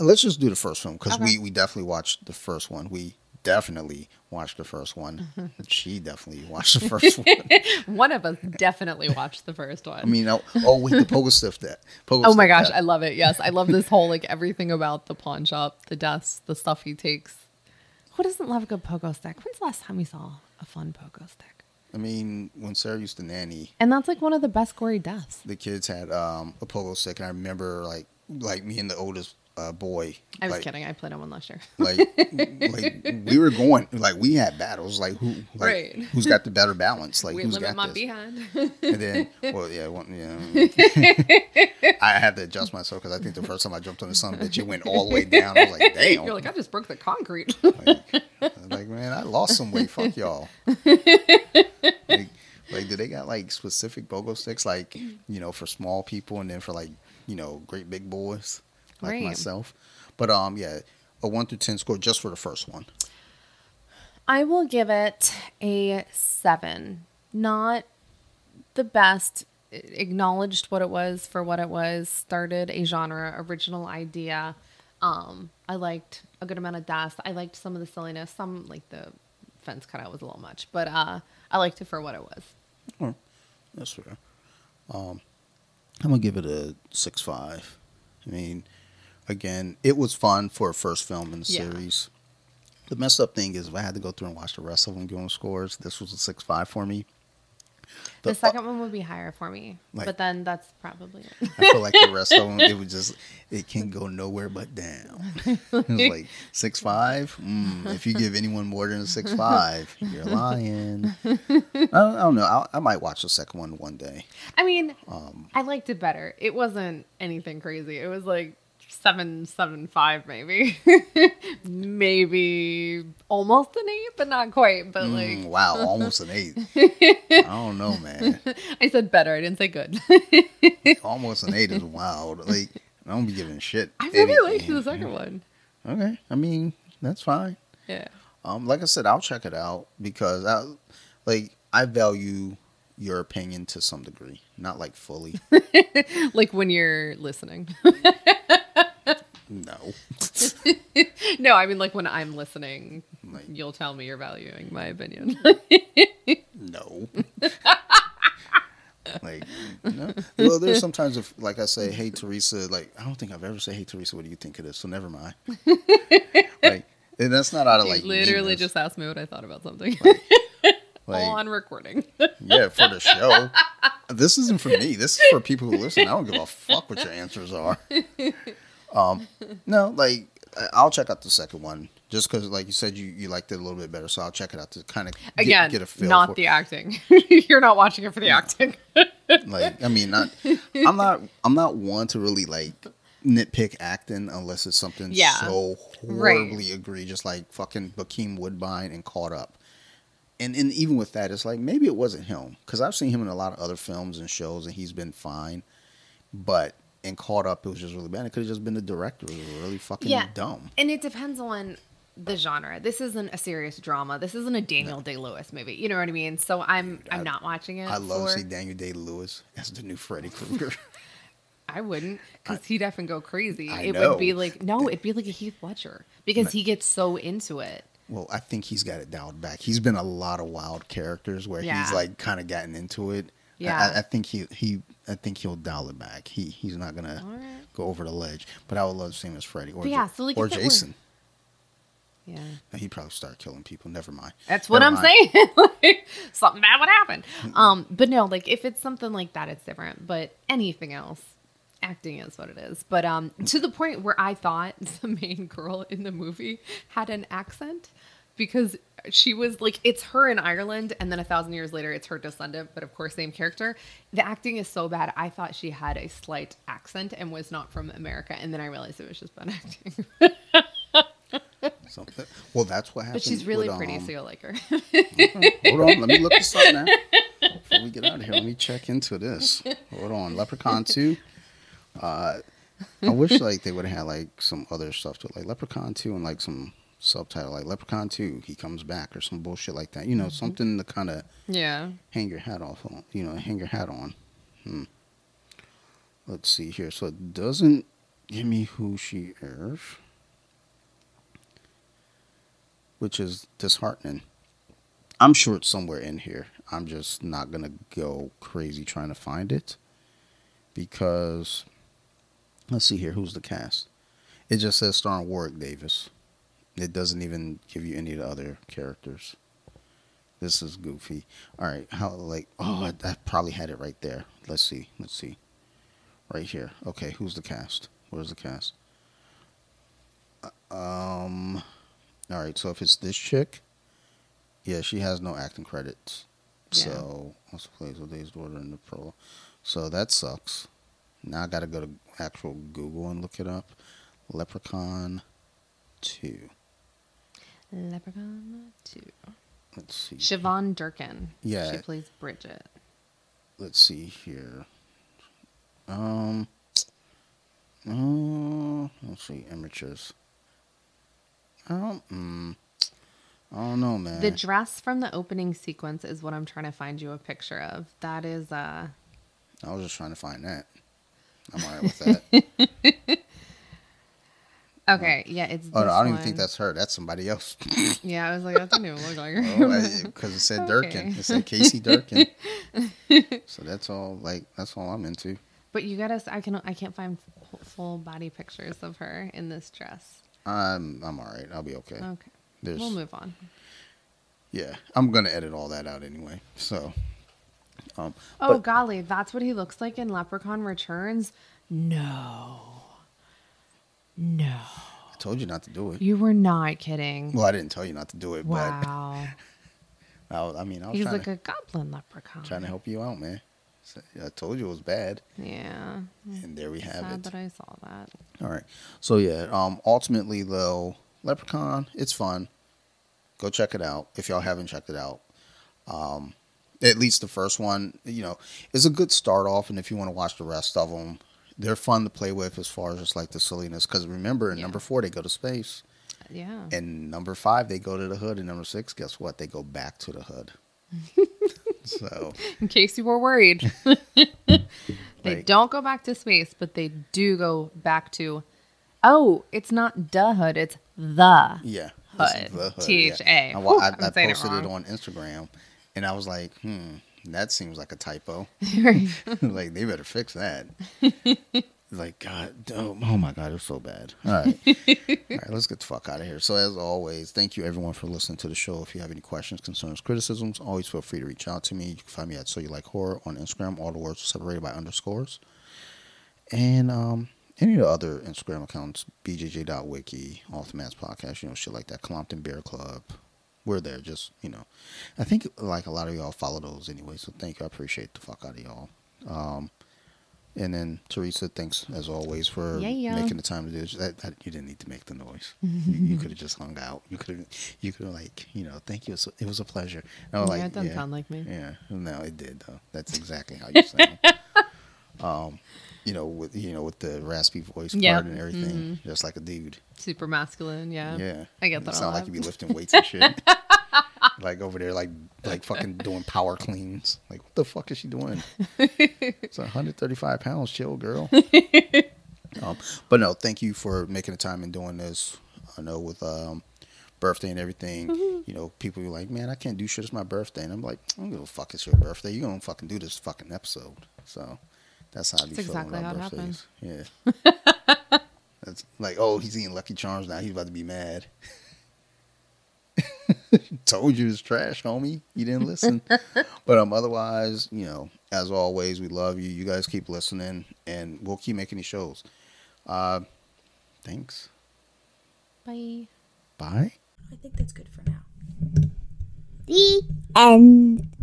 Let's just do the first film, because okay. we definitely watched the first one. We definitely watched the first one. She definitely watched the first one. One of us definitely watched the first one. I mean, the pogo stiff that. Oh my gosh, that. I love it. Yes, I love this whole, like, everything about the pawn shop, the dust, the stuff he takes. Who doesn't love a good pogo stick? When's the last time we saw a fun pogo stick? I mean, when Sarah used to nanny. And that's, like, one of the best gory deaths. The kids had a pogo stick, and I remember, like me and the oldest boy. I was kidding. I played on one last year. We were going. Like, we had battles. Like, who? Like, right. Who's got the better balance? Like, we who's got my this? Behind. And then, well, yeah. One, yeah. I had to adjust myself because I think the first time I jumped on the son of a bitch, it went all the way down. I was like, damn. You're like, I just broke the concrete. Like, man, I lost some weight. Fuck y'all. Like, do they got, like, specific pogo sticks? Like, you know, for small people and then for, like, you know, great big boys? Like right. myself. But yeah, a 1 through 10 score just for the first one. I will give it a 7. Not the best. Acknowledged what it was for what it was. Started a genre, original idea. I liked a good amount of dust. I liked some of the silliness. Some, like, the fence cutout was a little much, but I liked it for what it was. Oh, that's fair. I'm gonna give it a 6.5. I mean, again, it was fun for a first film in the series. The messed up thing is, if I had to go through and watch the rest of them giving scores, this was a 6.5 for me. The second one would be higher for me, like, but then that's probably it. I feel like the rest of them, it was just, it can go nowhere but down. It was like 6.5. If you give anyone more than a 6.5, you're lying. I don't know. I might watch the second one day. I mean, I liked it better. It wasn't anything crazy. It was like 7.75 maybe. Maybe almost an 8, but not quite. But like, wow, almost an 8. I don't know, man. I said better. I didn't say good. Almost an 8 is wild. Like, I don't be giving shit. I really liked the second one. Okay, I mean, that's fine. Yeah. Like I said, I'll check it out because I value your opinion to some degree, not like fully. Like when you're listening. No. No, I mean, like, when I'm listening, like, you'll tell me you're valuing my opinion. No. Like, no. Well, there's sometimes if, like, I say, hey, Theresa, like, I don't think I've ever said, hey, Theresa, what do you think of this? So never mind. Like, and that's not out of, like, you literally meanness. Just asked me what I thought about something. Like, on recording. Yeah, for the show. This isn't for me. This is for people who listen. I don't give a fuck what your answers are. No, like, I'll check out the second one just because, like you said, you liked it a little bit better. So I'll check it out to kind of get a feel. Not for the acting. You're not watching it for the acting. Like, I mean, I'm not one to really, like, nitpick acting unless it's something so horribly egregious, like fucking Bokeem Woodbine and Caught Up. And even with that, it's like, maybe it wasn't him because I've seen him in a lot of other films and shows and he's been fine, but. And Caught Up, it was just really bad. It could have just been the director. It was really fucking dumb. And it depends on the genre. This isn't a serious drama. This isn't a Daniel Day-Lewis movie. You know what I mean? So I'm not watching it. I love to see Daniel Day-Lewis as the new Freddy Krueger. I wouldn't, because he'd effing go crazy. Would be like, no, it'd be like a Heath Ledger because he gets so into it. Well, I think he's got it dialed back. He's been a lot of wild characters where he's like kind of gotten into it. Yeah, I think he'll dial it back. He's not gonna go over the ledge. But I would love to see him as Freddy or Jason. Yeah, no, he'd probably start killing people. Never mind. That's what I'm saying. Like, something bad would happen. But no, like if it's something like that, it's different. But anything else, acting is what it is. But to the point where I thought the main girl in the movie had an accent. Because she was like, it's her in Ireland, and then 1,000 years later, it's her descendant, but of course, same character. The acting is so bad. I thought she had a slight accent and was not from America, and then I realized it was just bad acting. Something. Well, that's what happened. But she's really pretty, so you'll like her. Hold on, let me look this up now. Before we get out of here, let me check into this. Hold on, Leprechaun 2. I wish like they would have had like some other stuff to it, like Leprechaun 2 and like some subtitle like Leprechaun 2, He Comes Back or some bullshit like that. You know, something to kind of hang your hat off on. You know, hang your hat on. Let's see here. So it doesn't give me who she is, which is disheartening. I'm sure it's somewhere in here. I'm just not going to go crazy trying to find it because let's see here. Who's the cast? It just says starring Warwick Davis. It doesn't even give you any of the other characters. This is goofy. All right. How like, oh, I probably had it right there. Let's see. Let's see. Right here. Okay. Who's the cast? Where's the cast? All right. So if it's this chick, yeah, she has no acting credits. Yeah. So also plays with Dave's daughter in the pro. So that sucks. Now I got to go to actual Google and look it up. Leprechaun 2. Leprechaun 2. Let's see. Siobhan Durkin. Yeah. She plays Bridget. Let's see here. Let's see. Amateurs. I don't know, man. The dress from the opening sequence is what I'm trying to find you a picture of. That is I was just trying to find that. I'm all right with that. Okay, yeah, it's. Oh, no, I don't even think that's her. That's somebody else. Yeah, I was like, that doesn't even look like her. Because it said Durkin. It said Casey Durkin. So that's all. Like that's all I'm into. But you gotta. I can't find full body pictures of her in this dress. I'm all right. I'll be okay. Okay. We'll move on. Yeah, I'm gonna edit all that out anyway. So. Golly, that's what he looks like in Leprechaun Returns. No. I told you not to do it. You were not kidding. Well, I didn't tell you not to do it, wow. But I was he's like a goblin leprechaun. Trying to help you out, man. So, I told you it was bad. Yeah. And there we have it. Sad that I saw that. All right. So yeah, ultimately though, Leprechaun, it's fun. Go check it out if y'all haven't checked it out. At least the first one, you know, is a good start off, and if you want to watch the rest of them, they're fun to play with as far as just like the silliness. Because remember, in number 4, they go to space. Yeah. And number 5, they go to the hood. And number 6, guess what? They go back to the hood. So, in case you were worried, they don't go back to space, but they do go back to. Oh, it's not the hood; it's the hood. THA. Yeah. I posted it on Instagram, and I was like, that seems like a typo. Like, they better fix that. Like, God, oh my God, it's so bad. All right. All right, let's get the fuck out of here. So, as always, thank you, everyone, for listening to the show. If you have any questions, concerns, criticisms, always feel free to reach out to me. You can find me at So You Like Horror on Instagram. All the words are separated by underscores. And any of the other Instagram accounts, bjj.wiki, Off the Mask Podcast, you know, shit like that, Compton Beer Club. We're there, just, you know. I think, like, a lot of y'all follow those anyway, so thank you. I appreciate the fuck out of y'all. And then, Theresa, thanks, as always, for making the time to do this. You didn't need to make the noise. You could have just hung out. You could have, like, you know, thank you. It was a pleasure. And I was it doesn't sound like me. Yeah. No, it did, though. That's exactly how you sound. With the raspy voice part and everything, just like a dude. Super masculine, yeah. I get that. It's not like you be lifting weights and shit. Like over there, like fucking doing power cleans. Like, what the fuck is she doing? It's 135 pounds, chill, girl. But no, thank you for making the time and doing this. I know with birthday and everything, you know, people be like, man, I can't do shit. It's my birthday, and I'm like, I don't give a fuck. It's your birthday. You don't fucking do this fucking episode, so. That's how I be feeling on our birthdays. Yeah. That's like, oh, he's eating Lucky Charms now. He's about to be mad. Told you it's trash, homie. You didn't listen. But otherwise, you know, as always, we love you. You guys keep listening, and we'll keep making these shows. Thanks. Bye. I think that's good for now. The end.